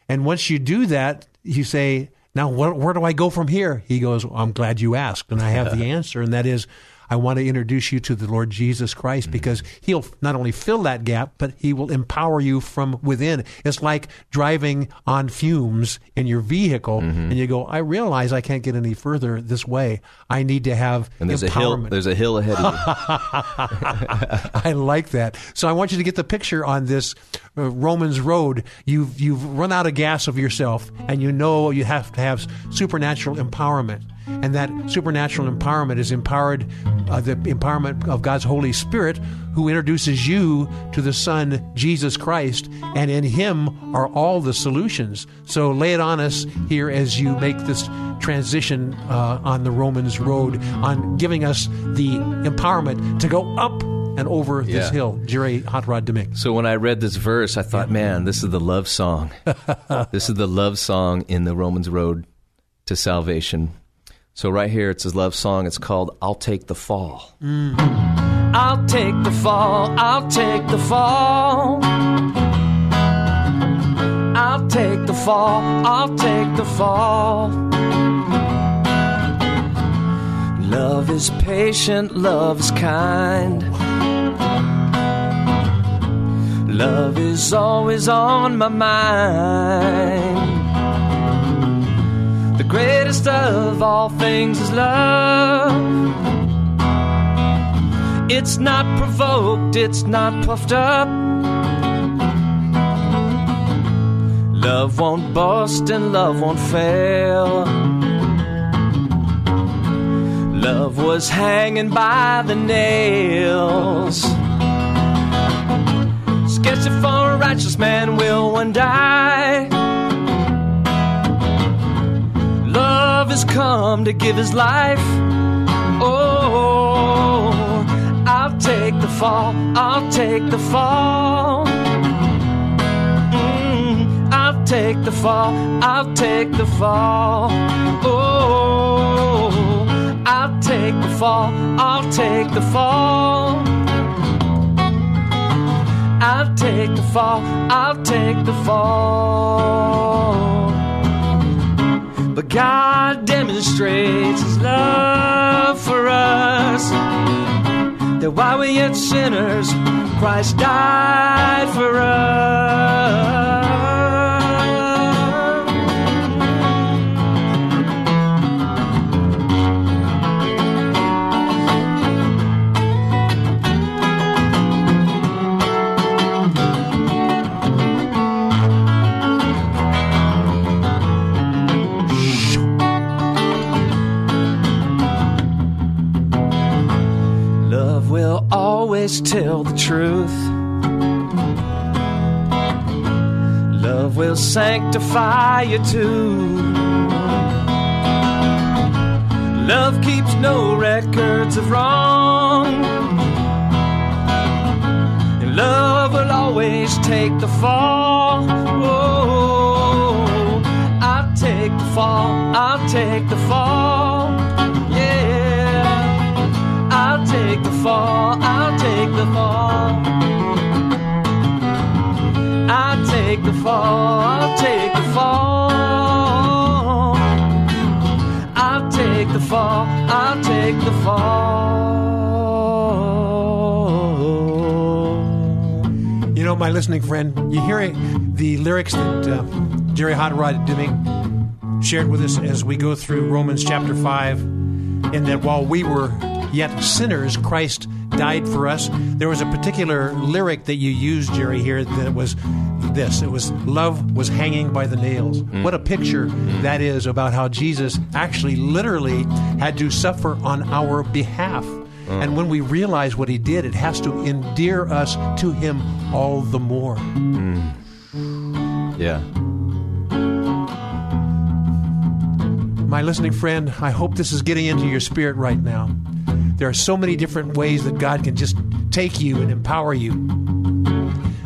And once you do that, you say, now where, where do I go from here? He goes, well, I'm glad you asked. And I have the answer. And that is, I want to introduce you to the Lord Jesus Christ mm-hmm. because he'll not only fill that gap, but he will empower you from within. It's like driving on fumes in your vehicle mm-hmm. and you go, I realize I can't get any further this way. I need to have and there's empowerment. A hill, there's a hill ahead of you. I like that. So I want you to get the picture on this uh, Romans Road. You've, you've run out of gas of yourself and you know you have to have supernatural empowerment. And that supernatural empowerment is empowered, uh, the empowerment of God's Holy Spirit, who introduces you to the Son, Jesus Christ, and in him are all the solutions. So lay it on us here as you make this transition uh, on the Romans Road, on giving us the empowerment to go up and over yeah. this hill. Jerry Hot Rod Demink. So when I read this verse, I thought, yeah. man, this is the love song. This is the love song in the Romans Road to salvation. So right here, it's his love song. It's called, I'll Take the Fall. Mm. I'll take the fall. I'll take the fall. I'll take the fall. I'll take the fall. Love is patient. Love is kind. Love is always on my mind. The greatest of all things is love. It's not provoked, it's not puffed up. Love won't boast and love won't fail. love was hanging by the nails. Sketchy for a righteous man will one die. Love has come to give his life. Oh, I'll take the fall, I'll take the fall. Mm, I'll take the fall, I'll take the fall. Oh, I'll take the fall, I'll take the fall. I'll take the fall, I'll take the fall. But God demonstrates His love for us, that while we're yet sinners, Christ died for us. Tell the truth. Love will sanctify you too. Love keeps no records of wrong, and love will always take the fall. Whoa. I'll take the fall, I'll take the fall. Yeah, I'll take the fall, I'll take the fall. I'll take the fall, I'll take the fall. I'll take the fall, I'll take the fall. You know, my listening friend, you hear the lyrics that uh, Jerry Hot Rod Demink shared with us as we go through Romans chapter five, and that while we were yet sinners, Christ died for us. There was a particular lyric that you used, Jerry, here that was this. It was, love was hanging by the nails. Mm. What a picture that is about how Jesus actually literally had to suffer on our behalf. Mm. And when we realize what He did, it has to endear us to Him all the more. Mm. Yeah. My listening friend, I hope this is getting into your spirit right now. There are so many different ways that God can just take you and empower you.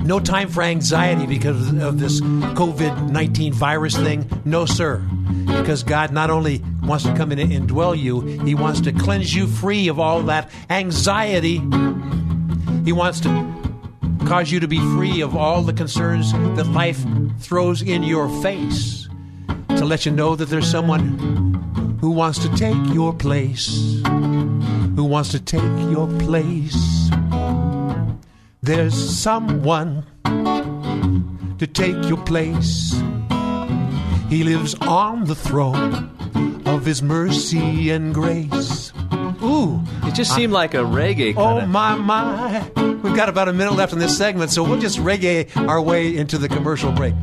No time for anxiety because of this covid nineteen virus thing. No, sir. Because God not only wants to come in and indwell you, He wants to cleanse you free of all that anxiety. He wants to cause you to be free of all the concerns that life throws in your face, to let you know that there's someone who wants to take your place. Who wants to take your place? There's someone to take your place. He lives on the throne of His mercy and grace. Ooh, it just seemed I, like a reggae kind oh of... my, my. We've got about a minute left in this segment, so we'll just reggae our way into the commercial break.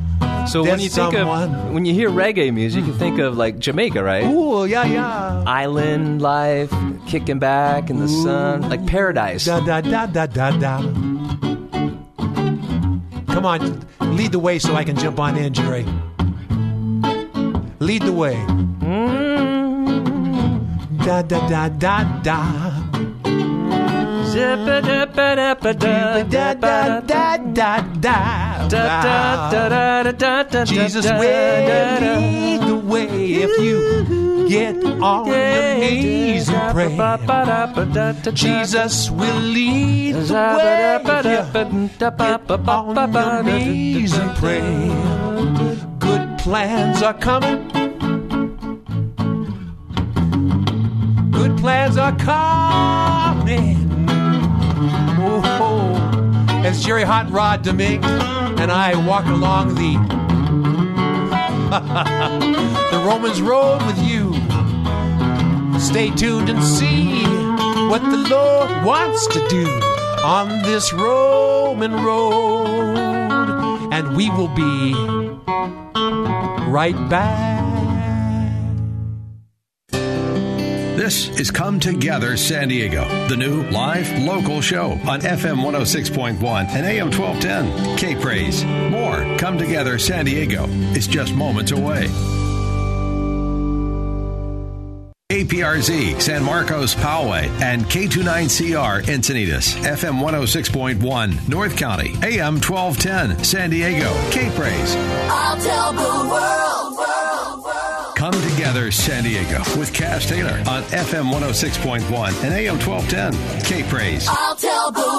So There's when you think someone. of when you hear reggae music, you think of like Jamaica, right? Ooh, yeah, yeah. Island life, kicking back in the Ooh, sun, like paradise. Da da da da da da. Come on, lead the way so I can jump on in, Jerry. Lead the way. Mm. Da da da da da. Jesus will lead the way if you get on your knees and pray. Jesus will lead the way if you get on your knees and pray. Good plans are coming. Good plans are coming. As Jerry Hot Rod Demink and I walk along the the Romans Road with you, stay tuned and see what the Lord wants to do on this Roman Road, and we will be right back. This is Come Together San Diego, the new live local show on F M one oh six point one and A M twelve ten. K-Praise. More Come Together San Diego is just moments away. A P R Z, San Marcos, Poway, and K two nine C R, Encinitas. F M one oh six point one, North County. A M twelve ten, San Diego. K-Praise. I'll tell the world, world, world. Come Together San Diego with Kaz Taylor on F M one oh six point one and A M twelve ten. K-Praise. I'll tell the world,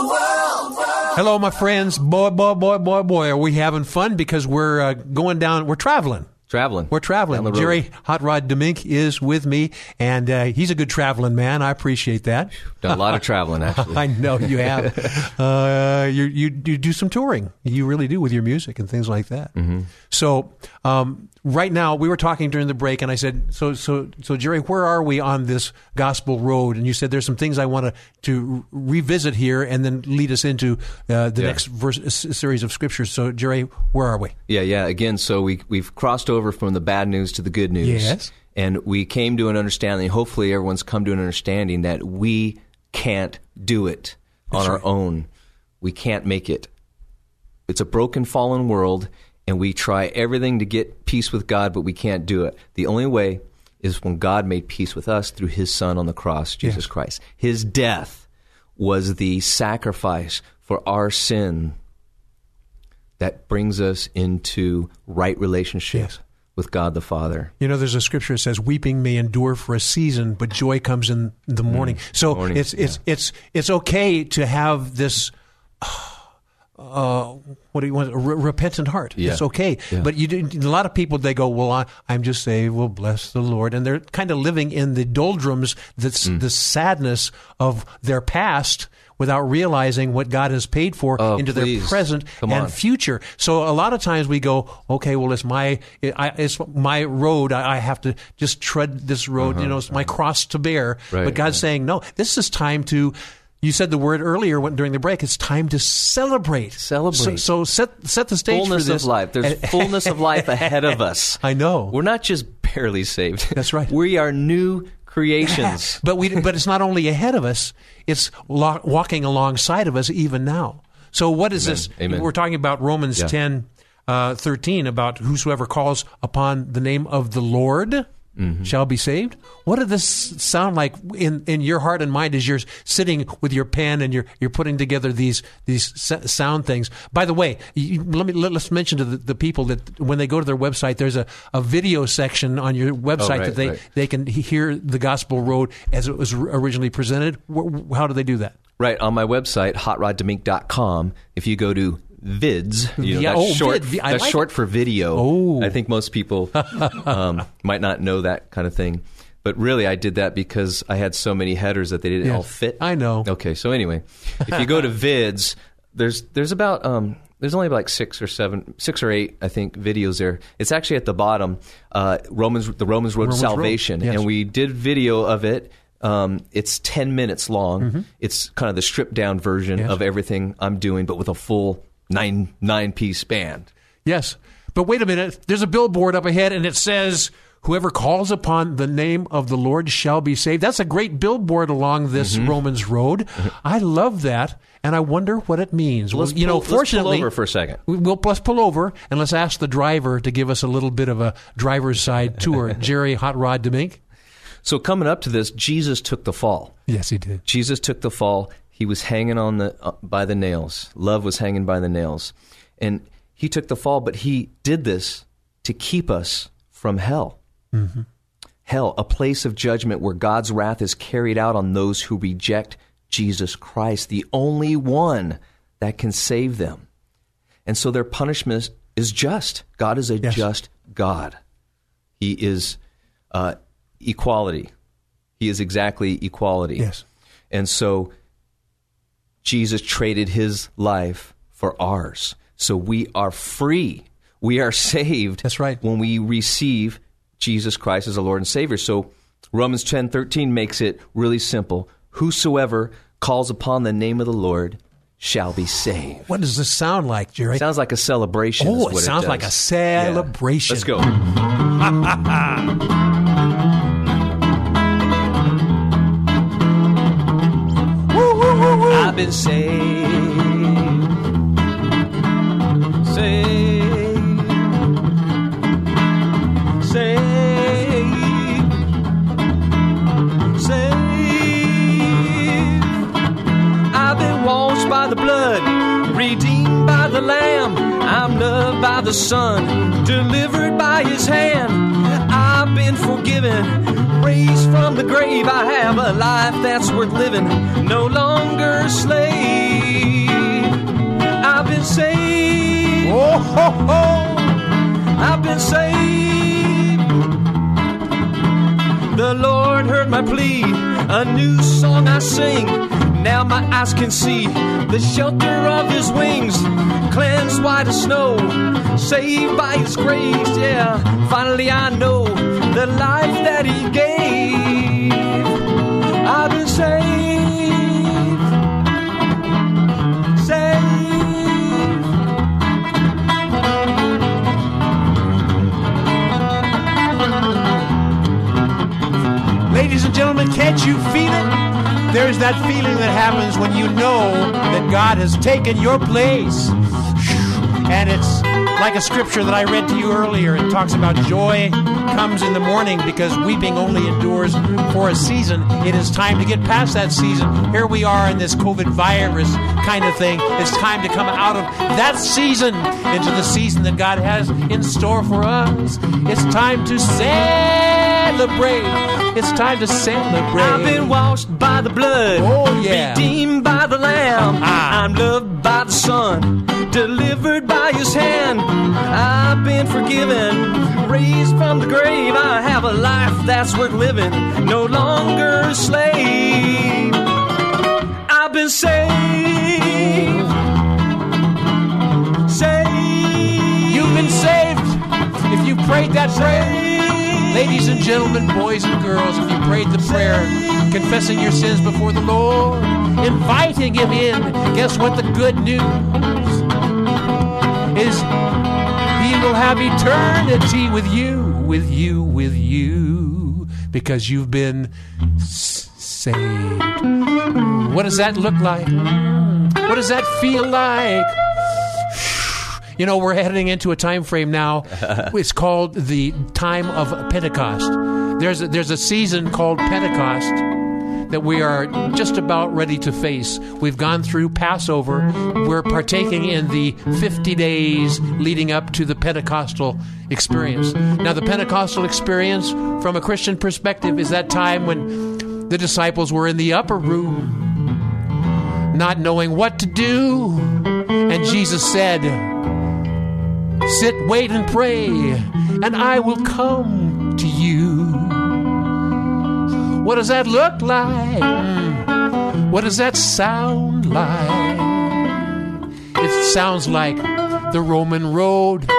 world. Hello, my friends. Boy, boy, boy, boy, boy. Are we having fun? Because we're uh, going down. We're traveling. Traveling. We're traveling. Jerry Hot Rod Demink is with me, and uh, he's a good traveling man. I appreciate that. Done a lot of traveling, actually. I know you have. uh, you, you you do some touring. You really do with your music and things like that. Mm-hmm. So um, right now, we were talking during the break, and I said, so, so, so Jerry, where are we on this gospel road? And you said there's some things I want to, to revisit here and then lead us into uh, the yeah. next verse, series of scriptures. So, Jerry, where are we? Yeah, yeah. Again, so we, we've crossed over from the bad news to the good news. Yes. And we came to an understanding, hopefully everyone's come to an understanding that we can't do it on That's our right. own. We can't make it. It's a broken, fallen world, and we try everything to get peace with God, but we can't do it. The only way is when God made peace with us through his son on the cross, Jesus yes. Christ. His death was the sacrifice for our sin that brings us into right relationships. Yes. With God the Father. You know, there's a scripture that says, weeping may endure for a season, but joy comes in the morning. Mm, so morning, it's it's yeah. it's it's okay to have this, uh, what do you want, a re- repentant heart. Yeah. It's okay. Yeah. But you do, a lot of people, they go, well, I, I'm just saved, well, bless the Lord. And they're kind of living in the doldrums, that's mm. the sadness of their past, without realizing what God has paid for oh, into please. their present and future. So a lot of times we go, okay, well, it's my it, I, it's my road. I, I have to just tread this road. Uh-huh, you know, it's uh-huh. my cross to bear. Right, but God's right. saying, no, this is time to, you said the word earlier when, during the break, it's time to celebrate. Celebrate. So, so set set the stage fullness for this. Fullness of life. There's fullness of life ahead of us. I know. We're not just barely saved. That's right. We are new creations. but we but it's not only ahead of us, it's lo- walking alongside of us even now. So what is Amen. this? Amen. We're talking about Romans yeah. ten, uh, thirteen, about whosoever calls upon the name of the Lord mm-hmm. shall be saved. What does this sound like in, in your heart and mind as you're sitting with your pen and you're you're putting together these these sound things? By the way, you, let me let, let's mention to the, the people that when they go to their website, there's a, a video section on your website oh, right, that they, right. they can hear the gospel road as it was originally presented. How do they do that? Right on my website, hot rod demink dot com. If you go to vids, you know, yeah, that's, oh, short, vid. that's like short for video. Oh. I think most people um, might not know that kind of thing. But really, I did that because I had so many headers that they didn't yes. all fit. I know. Okay, so anyway, if you go to vids, there's there's about um, there's only like six or seven, six or eight, I think, videos there. It's actually at the bottom, uh, Romans, the Romans Road Romans Salvation, Road. Yes. And we did video of it. Um, it's ten minutes long. Mm-hmm. It's kind of the stripped down version yes. of everything I'm doing, but with a full Nine nine-piece band. Yes. But wait a minute. There's a billboard up ahead, and it says, whoever calls upon the name of the Lord shall be saved. That's a great billboard along this mm-hmm. Romans Road. I love that, and I wonder what it means. Let's, you pull, know, fortunately, let's pull over for a second. We'll, let's pull over, and let's ask the driver to give us a little bit of a driver's side tour. Jerry Hot Rod Demink. So coming up to this, Jesus took the fall. Yes, he did. Jesus took the fall. He was hanging on the uh, by the nails. Love was hanging by the nails. And he took the fall, but he did this to keep us from hell. Mm-hmm. Hell, a place of judgment where God's wrath is carried out on those who reject Jesus Christ, the only one that can save them. And so their punishment is just. God is a yes. just God. He is uh, equality. He is exactly equality. Yes. And so Jesus traded his life for ours. So we are free. We are saved. That's right. When we receive Jesus Christ as a Lord and Savior. So Romans ten thirteen makes it really simple. Whosoever calls upon the name of the Lord shall be saved. What does this sound like, Jerry? It sounds like a celebration. Oh, it sounds like a celebration. Yeah. Let's go. been saved, saved, saved, saved. I've been washed by the blood, redeemed by the Lamb. I'm loved by the Son, delivered by His hand. I've been forgiven, raised from the grave. I have a life that's worth living, no longer a slave. I've been saved. Oh, ho, ho. I've been saved. The Lord heard my plea, a new song I sing. Now my eyes can see the shelter of His wings. Cleansed white as snow, saved by His grace, yeah. Finally I know the life that He gave. I've been saved, saved. Ladies and gentlemen, can't you feel it? There's that feeling that happens when you know that God has taken your place. And it's like a scripture that I read to you earlier. It talks about joy comes in the morning because weeping only endures for a season. It is time to get past that season. Here we are in this COVID virus kind of thing. It's time to come out of that season into the season that God has in store for us. It's time to celebrate. It's time to celebrate. I've been washed by the blood. Oh, yeah. Redeemed by the Lamb. Ah. I'm loved by the Son. Delivered by His hand. I've been forgiven. Raised from the grave. I have a life that's worth living. No longer a slave. I've been saved. Saved. You've been saved. If you prayed that prayer. Ladies and gentlemen, boys and girls, if you prayed the prayer, confessing your sins before the Lord, inviting Him in, guess what the good news is? He will have eternity with you, with you, with you, because you've been saved. What does that look like? What does that feel like? You know, we're heading into a time frame now. It's called the time of Pentecost. There's a, there's a season called Pentecost that we are just about ready to face. We've gone through Passover. We're partaking in the fifty days leading up to the Pentecostal experience. Now, the Pentecostal experience, from a Christian perspective, is that time when the disciples were in the upper room, not knowing what to do. And Jesus said, "Sit, wait, and pray, and I will come to you." What does that look like? What does that sound like? It sounds like the Roman road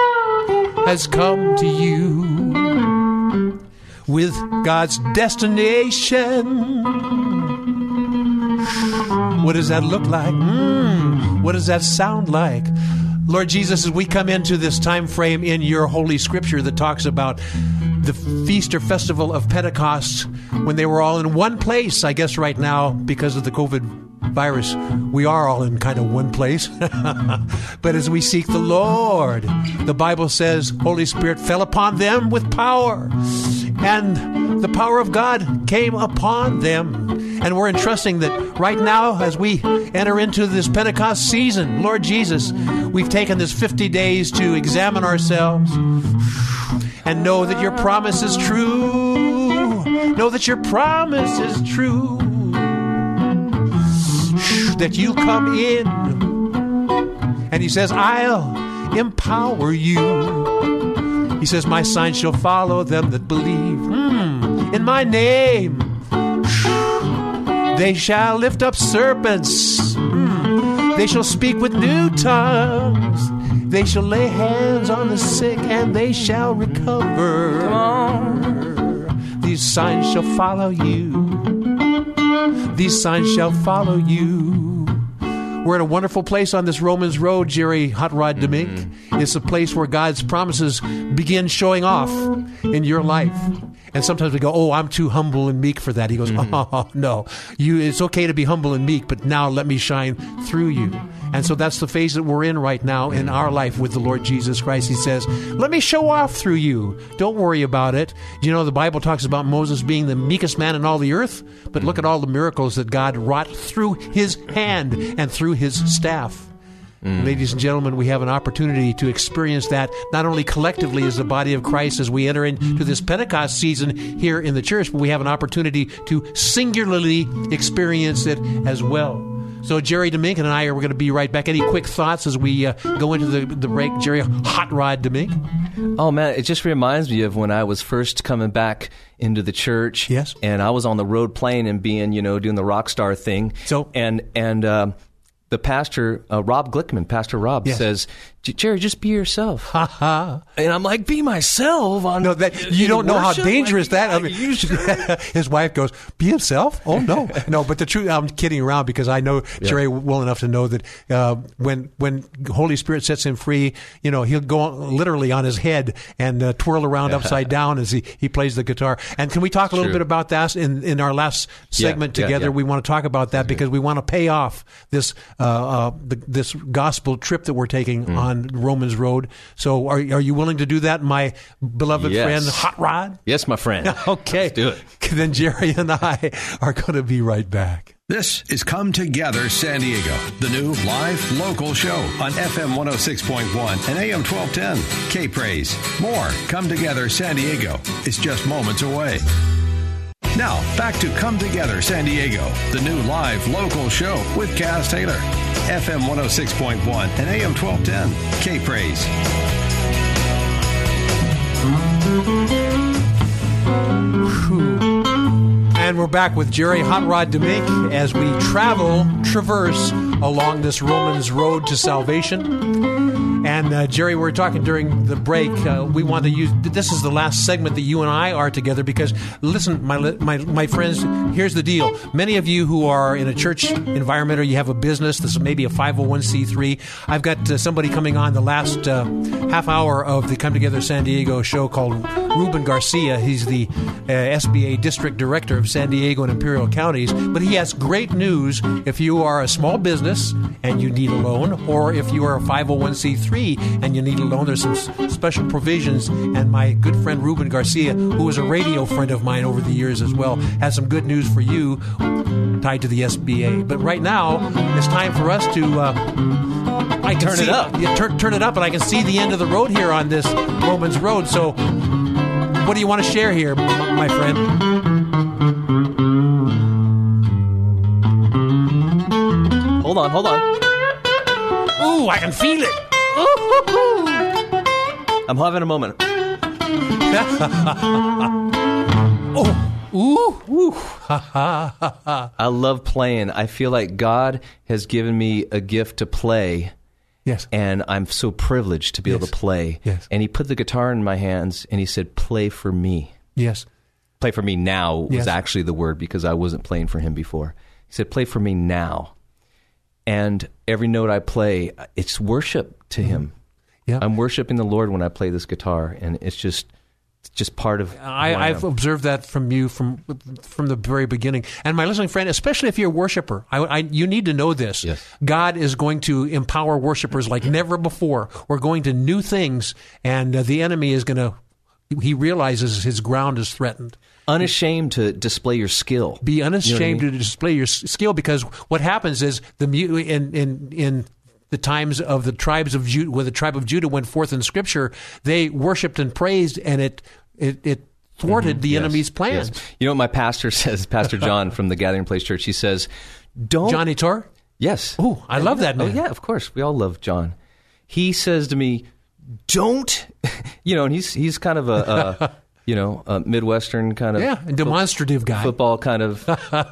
has come to you with God's destination. What does that look like? Mm, what does that sound like? Lord Jesus, as we come into this time frame in your holy scripture that talks about the feast or festival of Pentecost, when they were all in one place, I guess right now, because of the COVID virus, we are all in kind of one place. But as we seek the Lord, the Bible says, Holy Spirit fell upon them with power, and the power of God came upon them. And we're entrusting that right now, as we enter into this Pentecost season, Lord Jesus, we've taken this fifty days to examine ourselves and know that your promise is true. Know that your promise is true. That you come in. And He says, I'll empower you. He says, my signs shall follow them that believe. Mm, in my name. They shall lift up serpents. Mm. They shall speak with new tongues. They shall lay hands on the sick, and they shall recover. These signs shall follow you. These signs shall follow you. We're in a wonderful place on this Romans Road, Jerry Hot Rod Demink. Mm-hmm. It's a place where God's promises begin showing off in your life. And sometimes we go, oh, I'm too humble and meek for that. He goes, mm-hmm. oh, no, you, it's okay to be humble and meek, but now let me shine through you. And so that's the phase that we're in right now in our life with the Lord Jesus Christ. He says, let me show off through you. Don't worry about it. You know, the Bible talks about Moses being the meekest man in all the earth, but look at all the miracles that God wrought through his hand and through his staff. Mm. Ladies and gentlemen, we have an opportunity to experience that not only collectively as the body of Christ as we enter into this Pentecost season here in the church, but we have an opportunity to singularly experience it as well. So Jerry Demink and I are going to be right back. Any quick thoughts as we uh, go into the, the break? Jerry Hot Rod Demink? Oh, man, it just reminds me of when I was first coming back into the church. Yes. And I was on the road playing and being, you know, doing the rock star thing. So And, and um, the pastor, uh, Rob Glickman, Pastor Rob, yes. says, Jerry, just be yourself. Ha ha. And I'm like, be myself. On no, that you don't know worship? How dangerous like, that. I mean, yeah, his wife goes, be himself? Oh no, no. But the truth, I'm kidding around because I know yeah. Jerry well enough to know that uh, when when Holy Spirit sets him free, you know, he'll go on, literally on his head and uh, twirl around upside down as he, he plays the guitar. And can we talk it's a little true. bit about that in in our last segment yeah, together? Yeah, yeah. We want to talk about that because we want to pay off this uh, uh, the, this gospel trip that we're taking mm. on. On Romans Road. So are, are you willing to do that, my beloved yes. friend, Hot Rod? Yes, my friend. Okay. Let's do it. Then Jerry and I are going to be right back. This is Come Together San Diego, the new live local show on F M one oh six point one and A M twelve ten. K-Praise. More Come Together San Diego. It's just moments away. Now, back to Come Together San Diego, the new live local show with Kaz Taylor. F M one oh six point one and A M twelve ten. K-Praise. And we're back with Jerry Hot Rod Demink as we travel, traverse along this Romans road to salvation. And, uh, Jerry, we were talking during the break. Uh, we want to use – this is the last segment that you and I are together because, listen, my my my friends, here's the deal. Many of you who are in a church environment or you have a business, this is maybe a five oh one c three. I've got uh, somebody coming on the last uh, half hour of the Come Together San Diego show called Ruben Garcia. He's the uh, S B A District Director of San Diego and Imperial Counties. But he has great news if you are a small business and you need a loan or if you are a five oh one c three. And you need a loan. There's some special provisions. And my good friend Ruben Garcia, who is a radio friend of mine over the years as well, has some good news for you tied to the S B A. But right now, it's time for us to uh, I turn see, it up. Yeah, turn, turn it up, and I can see the end of the road here on this Romans Road. So, what do you want to share here, my friend? Hold on, hold on. Ooh, I can feel it. I'm having a moment. Oh, ooh, ooh. I love playing. I feel like God has given me a gift to play. Yes. And I'm so privileged to be yes. able to play. Yes. And he put the guitar in my hands and he said, play for me. Yes. Play for me now was yes. actually the word because I wasn't playing for him before. He said, play for me now. And every note I play, it's worship to him. Yeah. I'm worshiping the Lord when I play this guitar, and it's just it's just part of... I, I've observed that from you from from the very beginning. And my listening friend, especially if you're a worshiper, I, I, you need to know this. Yes. God is going to empower worshipers like never before. We're going to new things, and uh, the enemy is going to... He realizes his ground is threatened. Unashamed to display your skill. Be unashamed you know what I mean? to display your skill because what happens is the in in in the times of the tribes of Judah, where the tribe of Judah went forth in Scripture, they worshipped and praised, and it it, it thwarted mm-hmm. the yes. enemy's plans. Yes. You know what my pastor says, Pastor John from the Gathering Place Church. He says, "Don't Johnny Tor." Yes. Oh, I, I love know. that man. Oh yeah, of course, we all love John. He says to me, "Don't," you know, and he's he's kind of a. a You know, uh, Midwestern kind of... Yeah, demonstrative fo- guy. Football kind of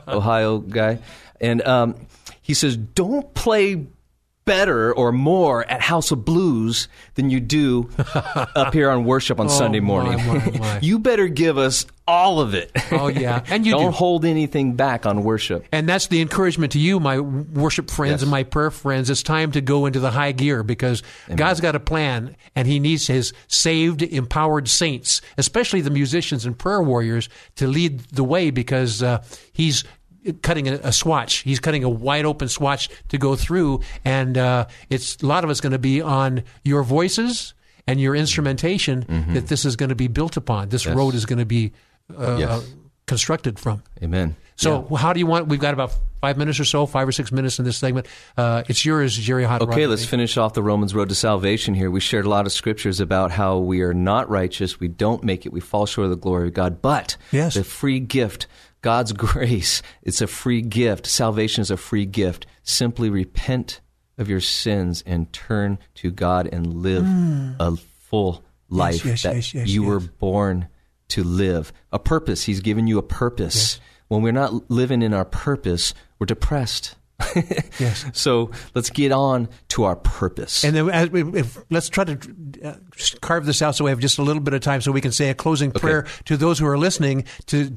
Ohio guy. And um, he says, don't play better or more at House of Blues than you do up here on worship on oh, Sunday morning. My, my, my. You better give us all of it. Oh, yeah. And you Don't do. hold anything back on worship. And that's the encouragement to you, my worship friends yes. and my prayer friends. It's time to go into the high gear because Amen. God's got a plan, and he needs his saved, empowered saints, especially the musicians and prayer warriors, to lead the way because uh, he's cutting a, a swatch. He's cutting a wide open swatch to go through, and uh, it's a lot of it's going to be on your voices and your instrumentation mm-hmm. that this is going to be built upon. This yes. road is going to be Uh, yes. constructed from. Amen. So yeah. how do you want, we've got about five minutes or so, five or six minutes in this segment. Uh, it's yours, Jerry Hot Rod. Okay, let's finish off the Romans Road to Salvation here. We shared a lot of scriptures about how we are not righteous, we don't make it, we fall short of the glory of God, but yes. the free gift, God's grace, it's a free gift. Salvation is a free gift. Simply repent of your sins and turn to God and live mm. a full life yes, yes, that yes, yes, you yes. were born to live, a purpose. He's given you a purpose. Yes. When we're not living in our purpose, we're depressed. yes. So let's get on to our purpose. And then as we, if, let's try to carve this out so we have just a little bit of time so we can say a closing okay. prayer to those who are listening to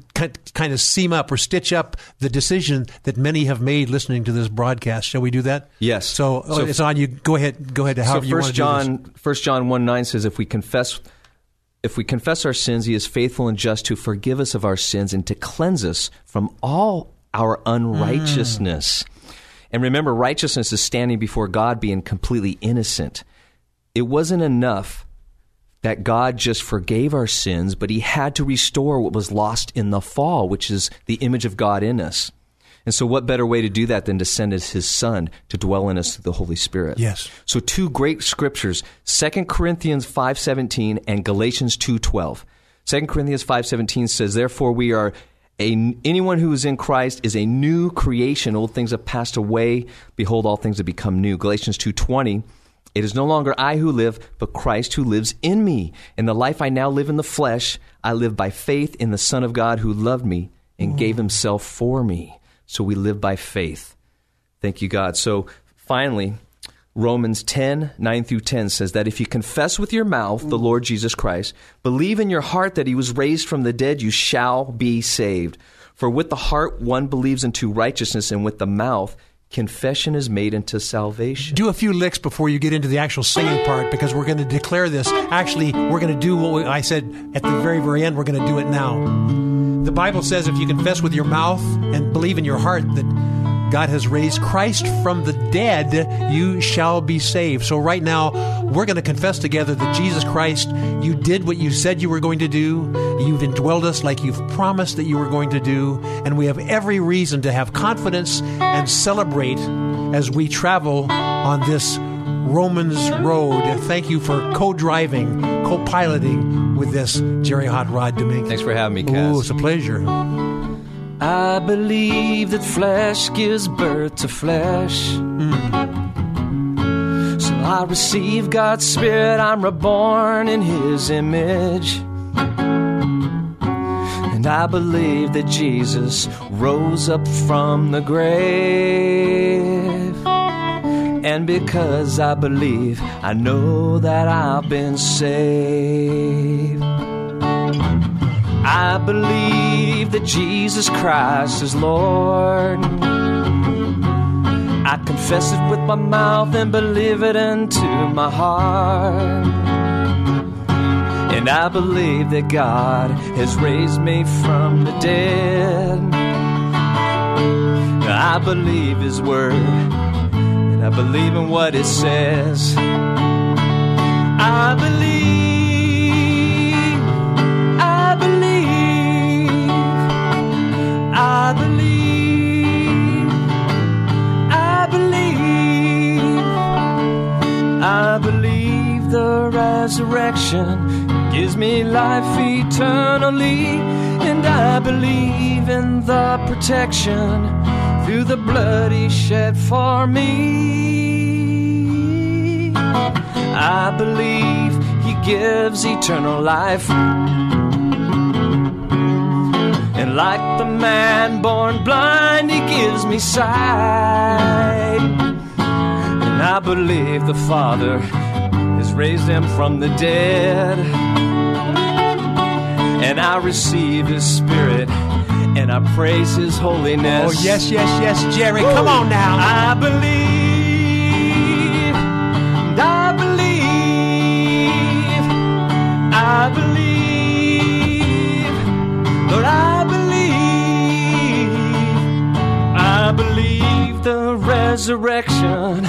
kind of seam up or stitch up the decision that many have made listening to this broadcast. Shall we do that? Yes. So, so it's on you. Go ahead. Go ahead. To however so first you want to John, do this. First John one nine says, if we confess... If we confess our sins, he is faithful and just to forgive us of our sins and to cleanse us from all our unrighteousness. Mm. And remember, righteousness is standing before God being completely innocent. It wasn't enough that God just forgave our sins, but he had to restore what was lost in the fall, which is the image of God in us. And so what better way to do that than to send us his son to dwell in us through the Holy Spirit? Yes. So two great scriptures, Second Corinthians five seventeen and Galatians two twelve. Second Corinthians five seventeen says, therefore we are, a, anyone who is in Christ is a new creation. Old things have passed away. Behold, all things have become new. Galatians two twenty, it is no longer I who live, but Christ who lives in me. In the life I now live in the flesh, I live by faith in the Son of God who loved me and mm. gave himself for me. So we live by faith. Thank you, God. So finally, Romans ten, nine through ten says that if you confess with your mouth the Lord Jesus Christ, believe in your heart that he was raised from the dead, you shall be saved. For with the heart one believes into righteousness, and with the mouth confession is made into salvation. Do a few licks before you get into the actual singing part, because we're going to declare this. Actually, we're going to do what we, I said at the very, very end. We're going to do it now. The Bible says if you confess with your mouth and believe in your heart that God has raised Christ from the dead, you shall be saved. So right now, we're going to confess together that Jesus Christ, you did what you said you were going to do. You've indwelled us like you've promised that you were going to do. And we have every reason to have confidence and celebrate as we travel on this Romans Road. Thank you for co-driving, co-piloting with this, Jerry Hot Rod Demink. Thanks for having me, Kaz. Ooh, it's a pleasure. I believe that flesh gives birth to flesh. Mm. So I receive God's Spirit. I'm reborn in his image. And I believe that Jesus rose up from the grave. And because I believe, I know that I've been saved. I believe that Jesus Christ is Lord. I confess it with my mouth and believe it into my heart. And I believe that God has raised me from the dead. I believe his word. I believe in what it says. I believe, I believe, I believe, I believe, I believe the resurrection gives me life eternally, and I believe in the protection through the blood he shed for me. I believe he gives eternal life. And like the man born blind, he gives me sight. And And I believe the Father has raised him from the dead. And I receive his Spirit, and I praise his holiness. Oh, yes, yes, yes, Jerry. Woo. Come on now. I believe, and I believe, I believe, Lord, I believe, I believe the resurrection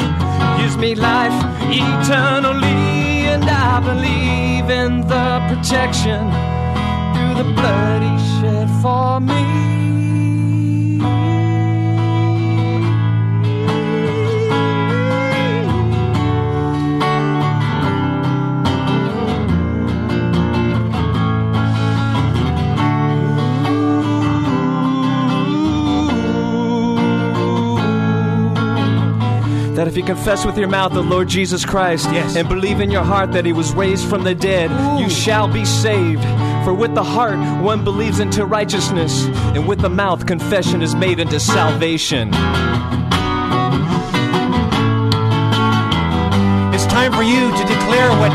gives me life eternally, and I believe in the protection through the blood he shed for me. That if you confess with your mouth the Lord Jesus Christ, yes, and believe in your heart that he was raised from the dead, ooh, you shall be saved. For with the heart one believes into righteousness, and with the mouth confession is made into salvation. It's time for you to declare what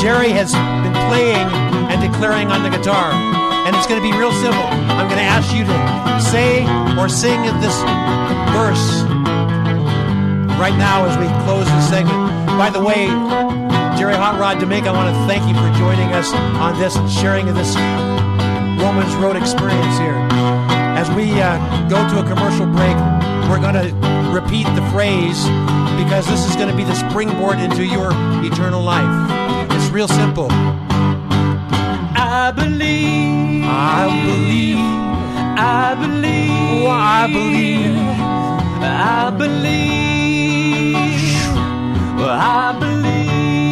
Jerry has been playing and declaring on the guitar. And it's going to be real simple. I'm going to ask you to say or sing this verse right now as we close this segment. By the way, Jerry Hot Rod Demink, I want to thank you for joining us on this and sharing this Romans Road experience here. As we uh, go to a commercial break, we're going to repeat the phrase because this is going to be the springboard into your eternal life. It's real simple. I believe. I believe. I believe. Oh, I believe. I believe. Well, I believe.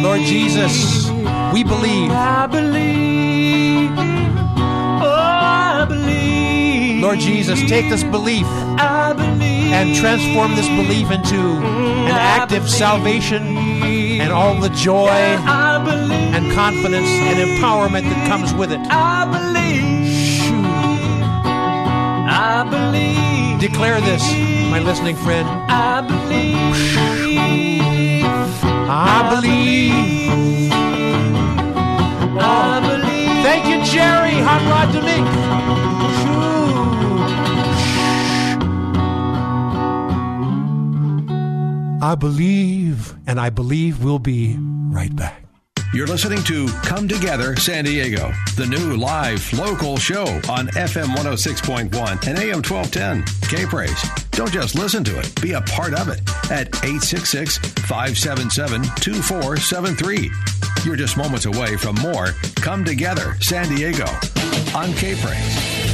Lord Jesus, we believe. I believe. Oh, I believe. Lord Jesus, take this belief, I believe, and transform this belief into an act of salvation and all the joy and confidence and empowerment that comes with it. I believe. I believe. Declare this, my listening friend. I believe. I believe. I believe. Thank you, Jerry Hot Rod Demink. I believe, and I believe we'll be right back. You're listening to Come Together San Diego, the new live local show on F M one oh six point one and A M twelve ten. K-Praise. Don't just listen to it. Be a part of it at eight six six, five seven seven, two four seven three. You're just moments away from more Come Together San Diego on K-Praise.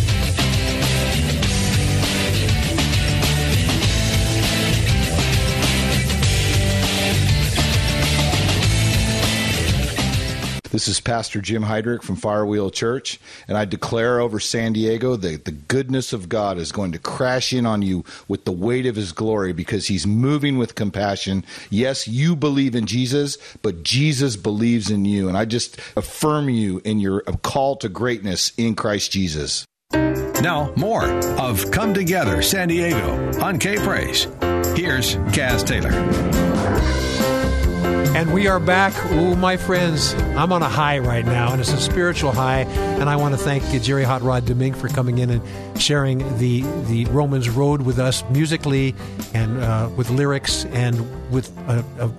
This is Pastor Jim Heidrich from Firewheel Church, and I declare over San Diego that the goodness of God is going to crash in on you with the weight of his glory because he's moving with compassion. Yes, you believe in Jesus, but Jesus believes in you, and I just affirm you in your call to greatness in Christ Jesus. Now, more of Come Together San Diego on K-Praise. Here's Kaz Taylor. And we are back. Ooh, my friends, I'm on a high right now, and it's a spiritual high. And I want to thank Jerry Hot Rod Demink for coming in and sharing the, the Romans Road with us musically and uh, with lyrics and with a, a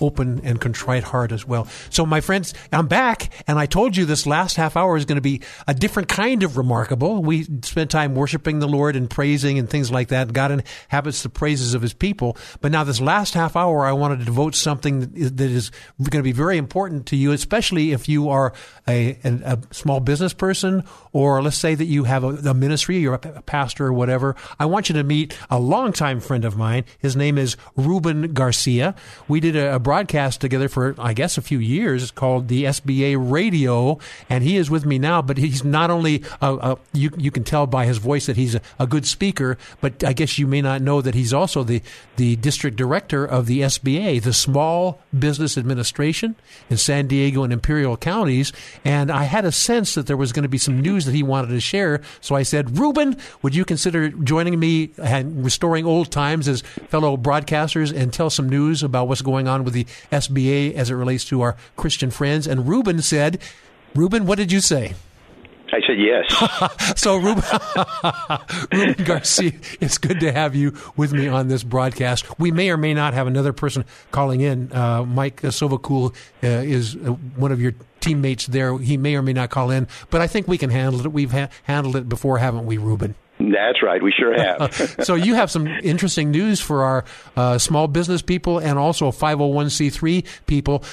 open and contrite heart as well. So, my friends, I'm back, and I told you this last half hour is going to be a different kind of remarkable. We spent time worshiping the Lord and praising and things like that. God inhabits the praises of his people. But now this last half hour, I wanted to devote something that is, that is going to be very important to you, especially if you are a, a, a small business person, or let's say that you have a, a ministry, you're a, a pastor or whatever. I want you to meet a longtime friend of mine. His name is Ruben Garcia. We did a, a broadcast together for, I guess, a few years called the S B A Radio, and he is with me now. But he's not only, a, a, you, you can tell by his voice that he's a, a good speaker, but I guess you may not know that he's also the, the district director of the S B A, the Small Business Administration in San Diego and Imperial Counties. And I had a sense that there was going to be some news that he wanted to share. So I said, Ruben, would you consider joining me and restoring old times as fellow broadcasters and tell some news about what's going on with the S B A as it relates to our Christian friends? And Ruben said, Ruben, what did you say? I said yes. So, Ruben, Ruben Garcia, it's good to have you with me on this broadcast. We may or may not have another person calling in. Uh, Mike Sovacool uh, is one of your teammates there. He may or may not call in, but I think we can handle it. We've ha- handled it before, haven't we, Ruben? That's right. We sure have. So you have some interesting news for our uh, small business people and also five oh one c three people.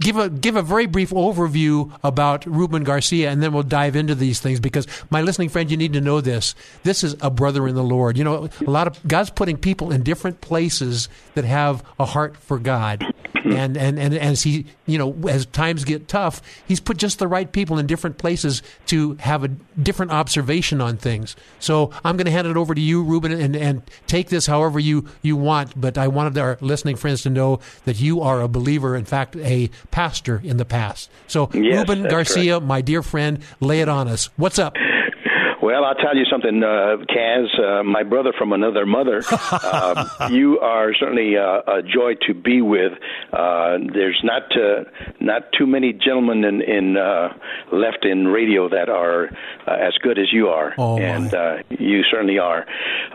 Give a give a very brief overview about Ruben Garcia, and then we'll dive into these things, because my listening friend, you need to know this. This is a brother in the Lord. You know, a lot of God's putting people in different places that have a heart for God. And, and, and as he, you know, as times get tough, he's put just the right people in different places to have a different observation on things. So I'm going to hand it over to you, Ruben, and, and take this however you, you want. But I wanted our listening friends to know that you are a believer, in fact, a pastor in the past. So yes, Ruben Garcia, correct. My dear friend, lay it on us. What's up? Well, I'll tell you something, uh, Kaz, uh, my brother from another mother, uh, you are certainly uh, a joy to be with. Uh, there's not uh, not too many gentlemen in, in uh, left in radio that are uh, as good as you are, oh, and uh, you certainly are.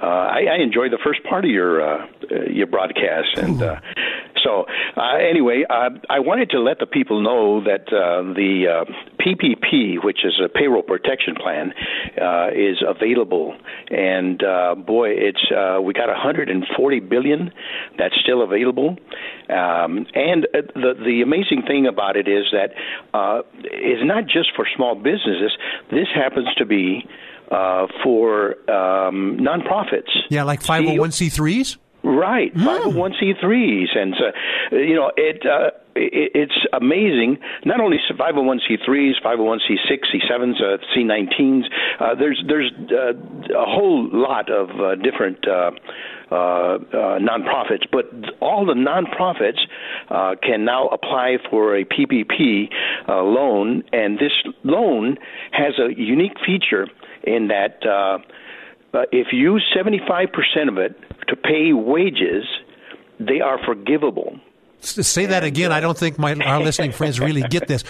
Uh, I, I enjoyed the first part of your uh, your broadcast, and uh, so uh, anyway, I, I wanted to let the people know that uh, the uh, P P P, which is a payroll protection plan, uh, Uh, is available, and uh, boy, it's uh, we got one hundred forty billion dollars that's still available, um, and uh, the the amazing thing about it is that uh, it's not just for small businesses. This happens to be uh, for um, nonprofits. Yeah, like five oh one c threes. Right, five oh one c threes, and uh, you know it. Uh, It's amazing. Not only five oh one c threes, five oh one c six, c sevens, uh, c nineteens. Uh, there's there's uh, a whole lot of uh, different uh, uh, uh, nonprofits, but all the nonprofits uh, can now apply for a P P P uh, loan, and this loan has a unique feature in that uh, if you use seventy-five percent of it to pay wages, they are forgivable. Say that again. I don't think my our listening friends really get this.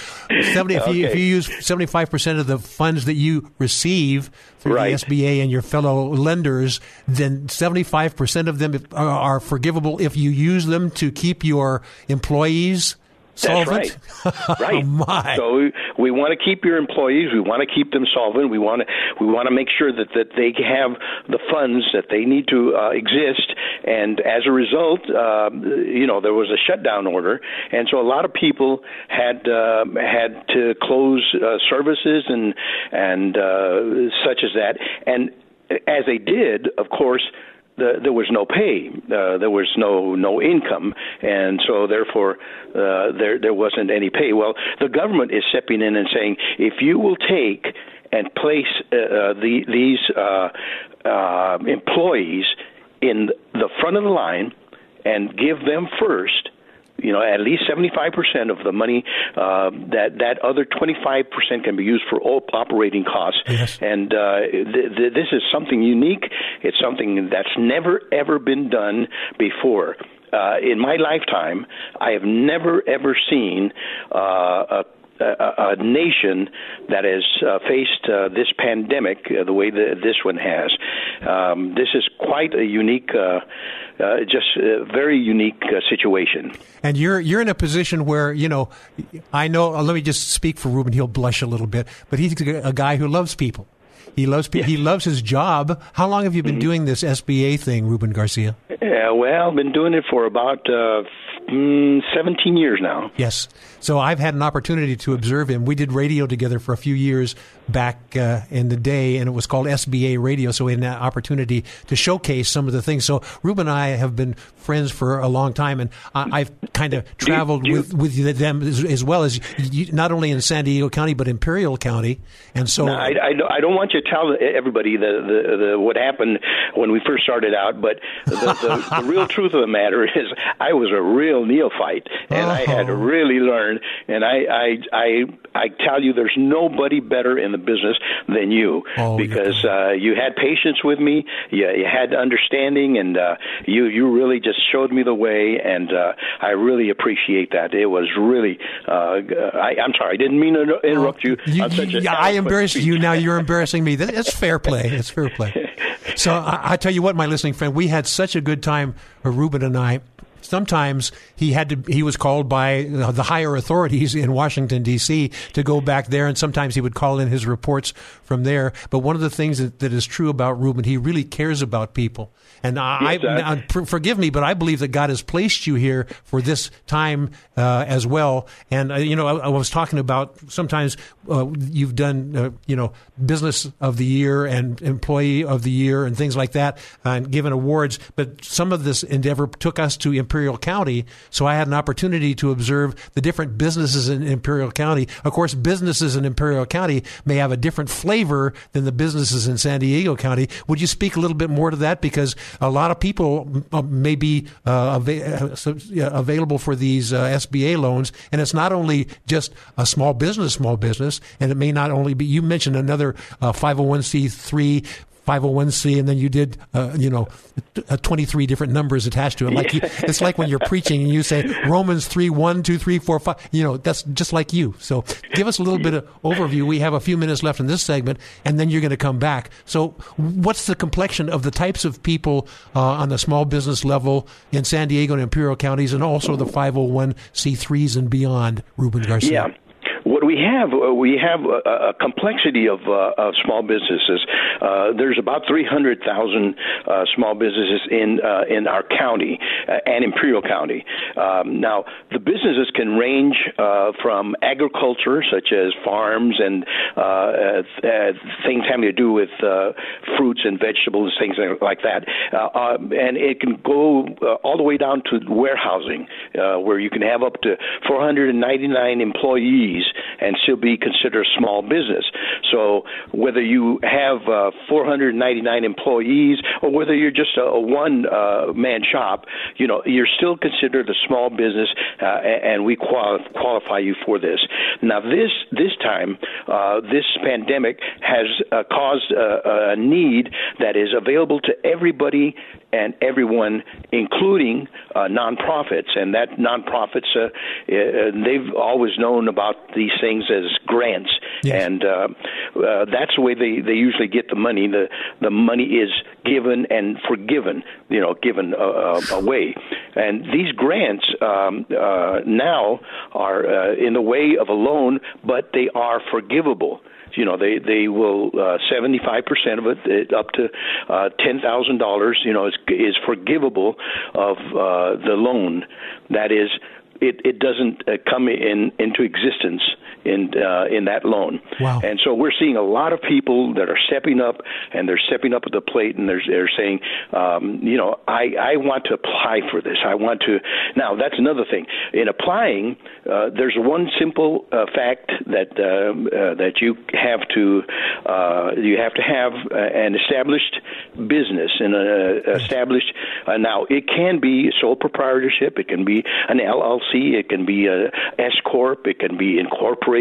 seventy, if, okay. you, if you use seventy-five percent of the funds that you receive through right. the S B A and your fellow lenders, then seventy-five percent of them are, are forgivable if you use them to keep your employees solvent. That's right. Right. Oh my. So we, we want to keep your employees. We want to keep them solvent. We want to we want to make sure that, that they have the funds that they need to uh, exist. And as a result, uh, you know, there was a shutdown order, and so a lot of people had uh, had to close uh, services and and uh, such as that. And as they did, of course, The, there was no pay, uh, there was no no income, and so therefore uh, there there wasn't any pay. Well, the government is stepping in and saying, if you will take and place uh, the, these uh, uh, employees in the front of the line and give them first, you know, at least seventy-five percent of the money, uh, that that other twenty-five percent can be used for all operating costs. Yes. And uh, th- th- this is something unique. It's something that's never, ever been done before. Uh, in my lifetime, I have never, ever seen uh, a A, a nation that has uh, faced uh, this pandemic uh, the way that this one has. Um, this is quite a unique, uh, uh, just a very unique uh, situation. And you're you're in a position where, you know, I know, let me just speak for Ruben, he'll blush a little bit, but he's a guy who loves people. He loves people. He loves his job. How long have you been mm-hmm. doing this S B A thing, Ruben Garcia? Yeah, well, I've been doing it for about uh, mm, seventeen years now. Yes. So I've had an opportunity to observe him. We did radio together for a few years back uh, in the day, and it was called S B A Radio, so we had an opportunity to showcase some of the things. So Ruben and I have been friends for a long time, and I, I've kind of traveled do you, do you, with, with them as, as well as you, not only in San Diego County, but Imperial County. And so no, I, I, don't, I don't want you to tell everybody the, the, the, what happened when we first started out, but the, the, the real truth of the matter is I was a real neophyte, and oh. I had to really learn. And I, I, I, I tell you, there's nobody better in the business than you, oh, because yeah. uh, you had patience with me, you, you had understanding, and uh, you, you really just showed me the way, and uh, I really appreciate that. It was really, uh, I, I'm sorry, I didn't mean to interrupt you. you, you such a I embarrassed speech. you, now you're embarrassing me. That's fair play, it's fair play. So I, I tell you what, my listening friend, we had such a good time, Ruben and I. Sometimes he had to. He was called by the higher authorities in Washington, D C to go back there, and sometimes he would call in his reports from there. But one of the things that, that is true about Ruben, he really cares about people. And I, yes, I, I for, forgive me, but I believe that God has placed you here for this time uh, as well. And uh, you know, I, I was talking about sometimes uh, you've done, uh, you know, business of the year and employee of the year and things like that, uh, and given awards. But some of this endeavor took us to Imperial County, so I had an opportunity to observe the different businesses in Imperial County. Of course, businesses in Imperial County may have a different flavor than the businesses in San Diego County. Would you speak a little bit more to that? Because a lot of people may be uh, available for these uh, S B A loans, and it's not only just a small business, small business, and it may not only be, you mentioned another uh, five oh one c three, five oh one c, and then you did, uh, you know, twenty-three different numbers attached to it. Like you, it's like when you're preaching and you say Romans three, one, two, three, four, five, you know, that's just like you. So give us a little bit of overview. We have a few minutes left in this segment, and then you're going to come back. So what's the complexion of the types of people uh, on the small business level in San Diego and Imperial counties, and also the five oh one c threes and beyond, Ruben Garcia? Yeah. What we have, we have a, a complexity of, uh, of small businesses. Uh, there's about three hundred thousand uh, small businesses in uh, in our county uh, and Imperial County. Um, now, the businesses can range uh, from agriculture, such as farms and uh, uh, things having to do with uh, fruits and vegetables, things like that. Uh, uh, and it can go uh, all the way down to warehousing, uh, where you can have up to four hundred ninety-nine employees and still be considered a small business. So whether you have uh, four hundred ninety-nine employees or whether you're just a, a one-man uh, shop, you know, you're still considered a small business, uh, and we qual- qualify you for this. Now, this this time, uh, this pandemic has uh, caused a, a need that is available to everybody and everyone, including uh, nonprofits. And that nonprofits, uh, they've always known about these things as grants. Yes. And uh, uh, that's the way they, they usually get the money. The the money is given and forgiven, you know, given uh, away. And these grants um, uh, now are uh, in the way of a loan, but they are forgivable. You know, they, they will, uh, seventy-five percent of it, up to uh, ten thousand dollars, you know, is, is forgivable of uh, the loan. That is, It, it doesn't uh, come in into existence in uh, in that loan. Wow. And so we're seeing a lot of people that are stepping up, and they're stepping up at the plate, and they're, they're saying, um, you know, I, I want to apply for this. I want to. Now, that's another thing. In applying, uh, there's one simple uh, fact that uh, uh, that you have to uh, you have to have uh, an established business and uh, established. Uh, now, it can be sole proprietorship. It can be an L L C. It can be a S corp. It can be incorporated.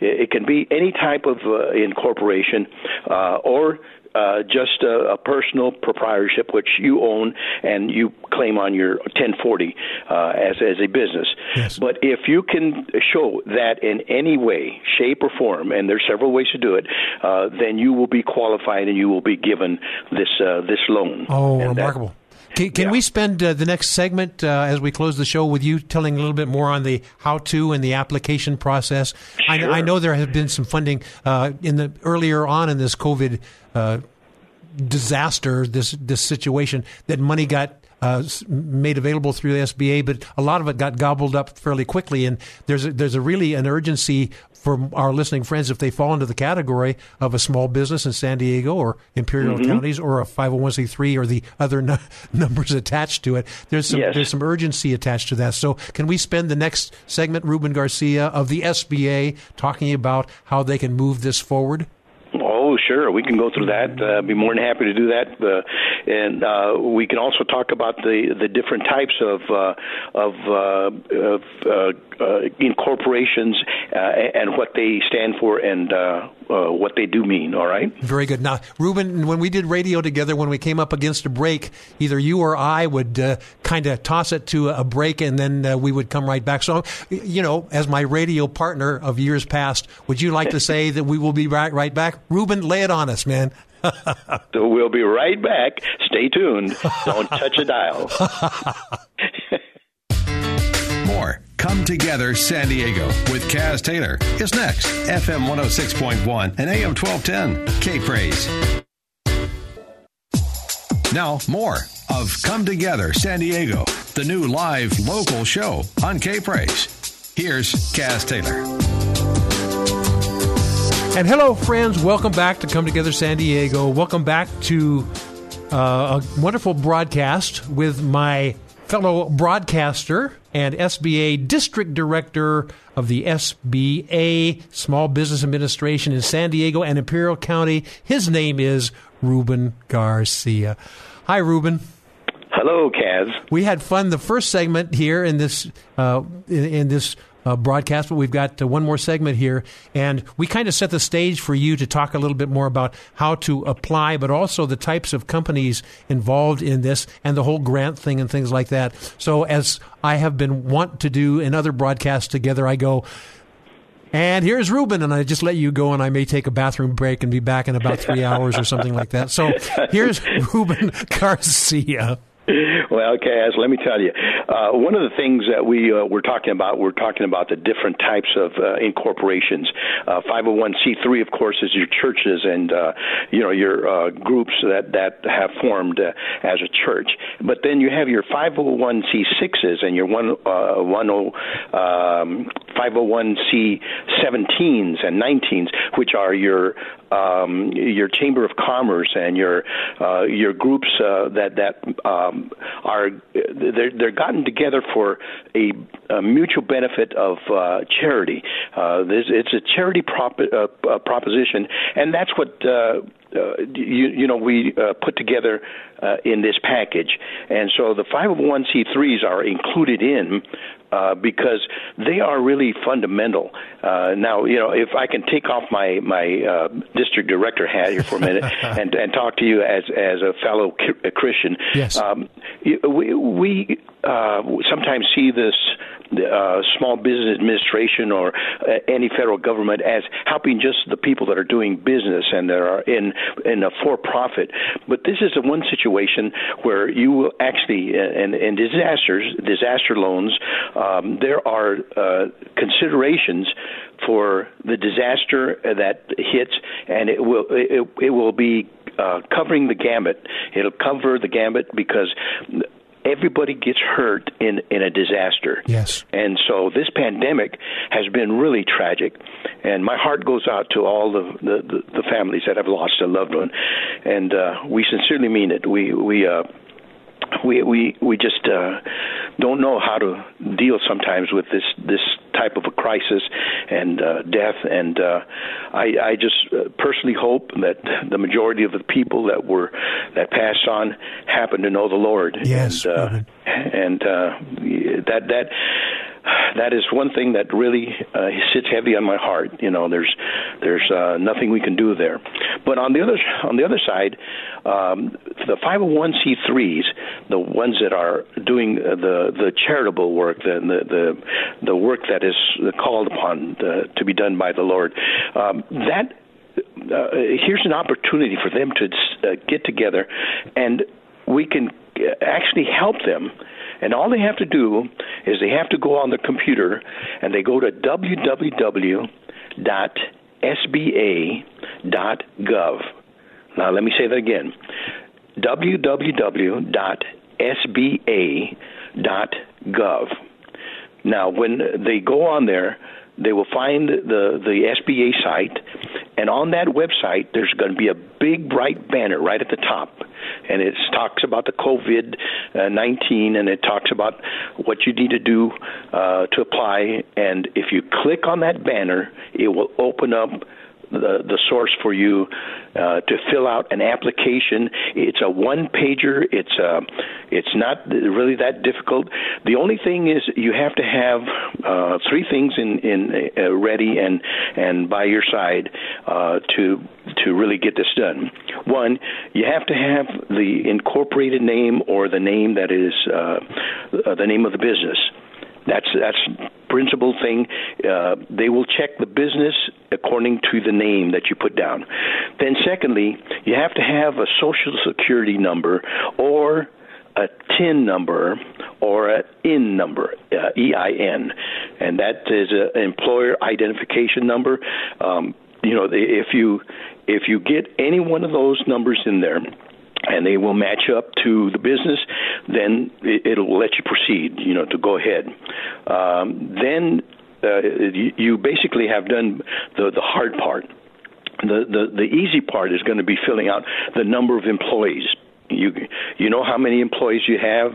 It can be any type of uh, incorporation, uh, or uh, just a, a personal proprietorship which you own and you claim on your ten forty uh, as as a business. Yes. But if you can show that in any way, shape, or form, and there's several ways to do it, uh, then you will be qualified and you will be given this uh, this loan. Oh, and remarkable. That, Can, can yeah. we spend uh, the next segment uh, as we close the show with you telling a little bit more on the how-to and the application process? Sure. I, I know there has been some funding uh, in the earlier on in this COVID uh, disaster, this this situation, that money got uh, made available through the S B A, but a lot of it got gobbled up fairly quickly. And there's a, there's a really an urgency for our listening friends if they fall into the category of a small business in San Diego or Imperial mm-hmm. counties or a five oh one c three or the other n- numbers attached to it. There's some, yes. there's some urgency attached to that. So can we spend the next segment, Ruben Garcia of the S B A, talking about how they can move this forward? Oh, sure. We can go through that. Uh, I'd be more than happy to do that. Uh, and uh, we can also talk about the, the different types of uh, of, uh, of uh, uh, incorporations uh, and what they stand for and uh, uh, what they do mean, all right? Very good. Now, Ruben, when we did radio together, when we came up against a break, either you or I would uh, kind of toss it to a break, and then uh, we would come right back. So, you know, as my radio partner of years past, would you like to say that we will be right, right back? Ruben, lay it on us, man. So we'll be right back. Stay tuned. Don't touch a dial. More Come Together San Diego with Kaz Taylor is next. F M one oh six point one and A M twelve ten. K-Praise. Now, more of Come Together San Diego, the new live local show on K-Praise. Here's Kaz Taylor. And hello, friends. Welcome back to Come Together San Diego. Welcome back to uh, a wonderful broadcast with my fellow broadcaster and S B A District Director of the S B A, Small Business Administration in San Diego and Imperial County. His name is Ruben Garcia. Hi, Ruben. Hello, Kaz. We had fun the first segment here in this uh, in, in this Uh, broadcast, but we've got uh, one more segment here, and we kind of set the stage for you to talk a little bit more about how to apply, but also the types of companies involved in this and the whole grant thing and things like that. So as I have been wont to do in other broadcasts together, I go, and here's Ruben, and I just let you go, and I may take a bathroom break and be back in about three hours or something like that. So here's Ruben Garcia. Well, Kaz, let me tell you, uh, one of the things that we uh, were talking about, we're talking about the different types of uh, incorporations. Uh, five oh one c three, of course, is your churches and, uh, you know, your uh, groups that, that have formed uh, as a church. But then you have your five oh one c sixes and your one, uh, one oh, um, five oh one c seventeens and nineteens, which are your um, your Chamber of Commerce and your uh, your groups uh, that that um, are they're, they're gotten together for a, a mutual benefit of uh, charity. Uh, it's a charity prop, uh, proposition, and that's what. Uh, Uh, you, you know, we uh, put together uh, in this package. And so the five oh one c threes are included in uh, because they are really fundamental. Uh, now, you know, if I can take off my, my uh, district director hat here for a minute and, and talk to you as, as a fellow a Christian, yes. um, we, we uh, sometimes see this Uh, small business administration or uh, any federal government as helping just the people that are doing business and that are in in a for-profit. But this is the one situation where you will actually, and in disasters, disaster loans, um, there are uh, considerations for the disaster that hits, and it will it, it will be uh, covering the gamut. It'll cover the gamut because everybody gets hurt in, in a disaster. Yes. And so this pandemic has been really tragic. And my heart goes out to all the, the, the families that have lost a loved one. And uh, we sincerely mean it. We we uh, we, we we just uh, don't know how to deal sometimes with this, this type of a crisis and uh, death. And uh, I, I just personally hope that the majority of the people that were that passed on happen to know the Lord. Yes, and, uh, and uh, that that that is one thing that really uh, sits heavy on my heart. You know, there's there's uh, nothing we can do there. But on the other on the other side, um, the five oh one c threes, the ones that are doing the the charitable work, the the the, the work that is called upon uh, to be done by the Lord. Um, that uh, here's an opportunity for them to uh, get together, and we can actually help them. And all they have to do is they have to go on the computer, and they go to w w w dot s b a dot gov. Now let me say that again: w w w dot s b a dot gov. S B A dot gov. Now, when they go on there, they will find the, the S B A site, and on that website, there's going to be a big, bright banner right at the top, and it talks about the COVID nineteen, and it talks about what you need to do uh, to apply, and if you click on that banner, it will open up The, the source for you uh, to fill out an application. It's a one-pager. It's a, it's not really that difficult. The only thing is you have to have uh, three things in, in uh, ready and and by your side uh, to to really get this done. One, you have to have the incorporated name or the name that is uh, the name of the business. That's that's principal thing. Uh, they will check the business according to the name that you put down. Then secondly, you have to have a Social Security number or a T I N number or an E I N number, uh, E I N, and that is an employer identification number. Um, you know, if you if you get any one of those numbers in there, and they will match up to the business, then it'll let you proceed, you know, to go ahead. Um, then uh, you basically have done the, the hard part. The, the the easy part is going to be filling out the number of employees. You you know how many employees you have.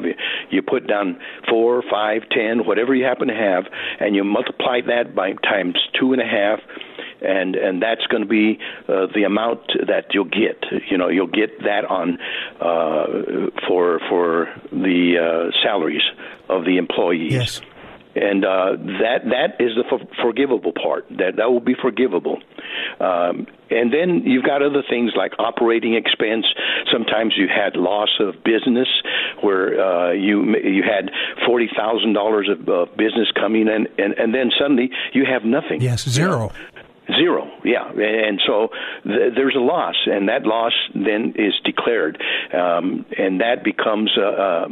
You put down four, five, ten, whatever you happen to have, and you multiply that by times two and a half, and and that's going to be uh, the amount that you'll get. You know, you'll get that on uh, for for the uh, salaries of the employees. Yes. And uh, that that is the for- forgivable part. That that will be forgivable. Um, and then you've got other things like operating expense. Sometimes you had loss of business, where uh, you you had forty thousand dollars of uh, business coming in, and, and then suddenly you have nothing. Yes, zero. Zero, yeah, and so th- there's a loss, and that loss then is declared, um, and that becomes a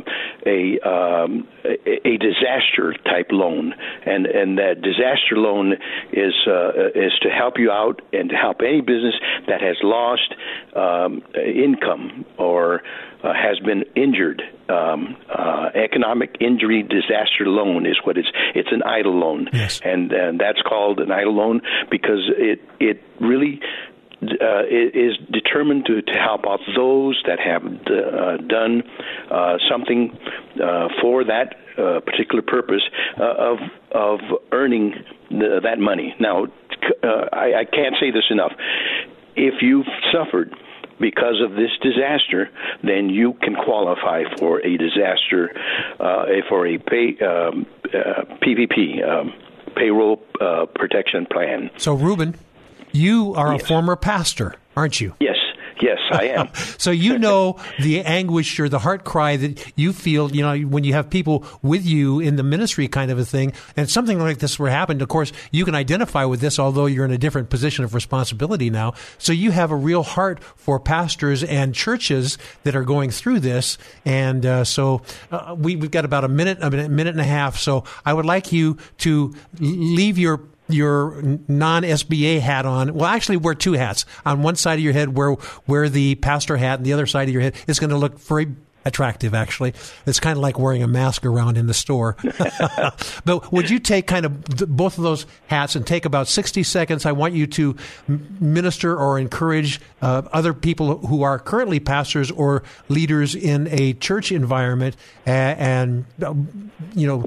a, a, um, a disaster type loan, and and that disaster loan is uh, is to help you out and to help any business that has lost um, income or uh, has been injured. Um, uh, economic injury disaster loan is what it's. It's an E I D L loan, yes. and, and that's called an E I D L loan because it it really uh, is determined to, to help out those that have uh, done uh, something uh, for that uh, particular purpose uh, of of earning the, that money. Now, uh, I, I can't say this enough. If you've suffered because of this disaster, then you can qualify for a disaster, uh, for a pay, um, uh, P P P, um, Payroll uh, Protection Plan. So, Ruben, you are yes. a former pastor, aren't you? Yes. Yes, I am. So you know the anguish or the heart cry that you feel, you know, when you have people with you in the ministry kind of a thing, and something like this were happened. Of course, you can identify with this, although you're in a different position of responsibility now. So you have a real heart for pastors and churches that are going through this. And uh, so uh, we, we've got about a minute, a minute and a half. So I would like you to leave your your non-S B A hat on. Well, actually wear two hats. On one side of your head, wear, wear the pastor hat, and the other side of your head is going to look very attractive, actually. It's kind of like wearing a mask around in the store. But would you take kind of th- both of those hats and take about sixty seconds? I want you to m- minister or encourage uh, other people who are currently pastors or leaders in a church environment a- and, uh, you know,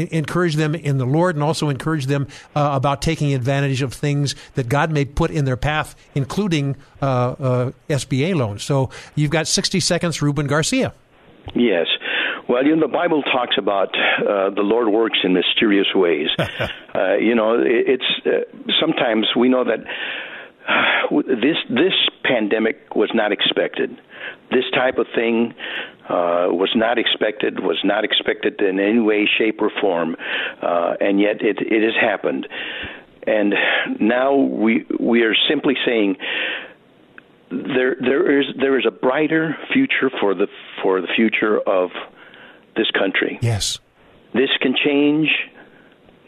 I- encourage them in the Lord, and also encourage them uh, about taking advantage of things that God may put in their path, including uh, uh, S B A loans. So you've got sixty seconds, Ruben Garcia. Yes. Well, you know, the Bible talks about uh, the Lord works in mysterious ways. uh, you know, it, it's uh, sometimes we know that uh, this this pandemic was not expected. This type of thing uh, was not expected, was not expected in any way, shape, or form, uh, and yet it, it has happened. And now we we are simply saying, There, there is there is a brighter future for the for the future of this country. Yes, this can change,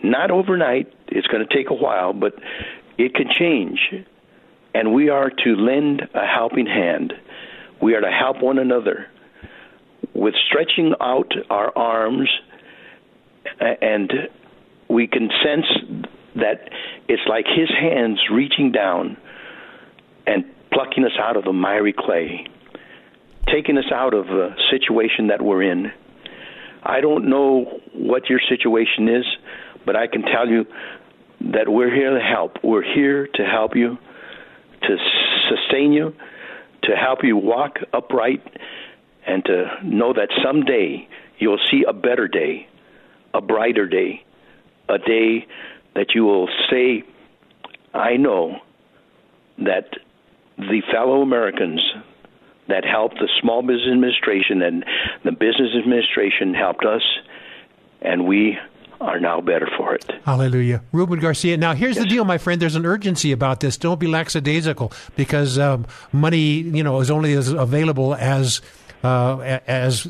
not overnight. It's going to take a while, but it can change, and we are to lend a helping hand. We are to help one another. with stretching out our arms, and we can sense that it's like his hands reaching down and plucking us out of the miry clay, taking us out of the situation that we're in. I don't know what your situation is, but I can tell you that we're here to help. We're here to help you, to sustain you, to help you walk upright, and to know that someday you'll see a better day, a brighter day, a day that you will say, I know that the fellow Americans that helped the Small Business Administration and the Business Administration helped us, and we are now better for it. Hallelujah. Ruben Garcia. Now, here's yes. the deal, my friend. There's an urgency about this. Don't be lackadaisical, because um, money, you know, is only as available as uh, as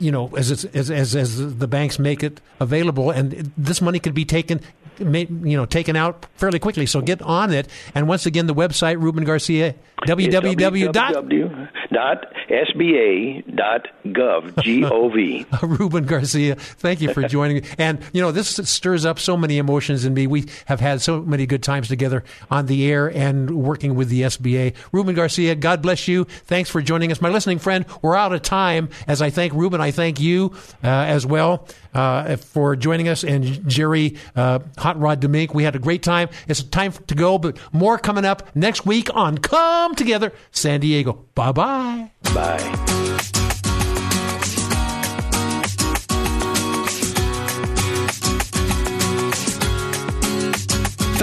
you know as, it's, as as as the banks make it available, and this money could be taken. May, you know, taken out fairly quickly. So get on it. And once again, the website, Ruben Garcia, w w w dot s b a dot gov, G O V. Ruben Garcia, thank you for joining me. And, you know, this stirs up so many emotions in me. We have had so many good times together on the air and working with the S B A. Ruben Garcia, God bless you. Thanks for joining us. My listening friend, we're out of time. As I thank Ruben, I thank you uh, as well uh, for joining us. And Jerry uh, Hot Rod Demink, we had a great time. It's time to go, but more coming up next week on Come Together San Diego. Bye-bye. Bye.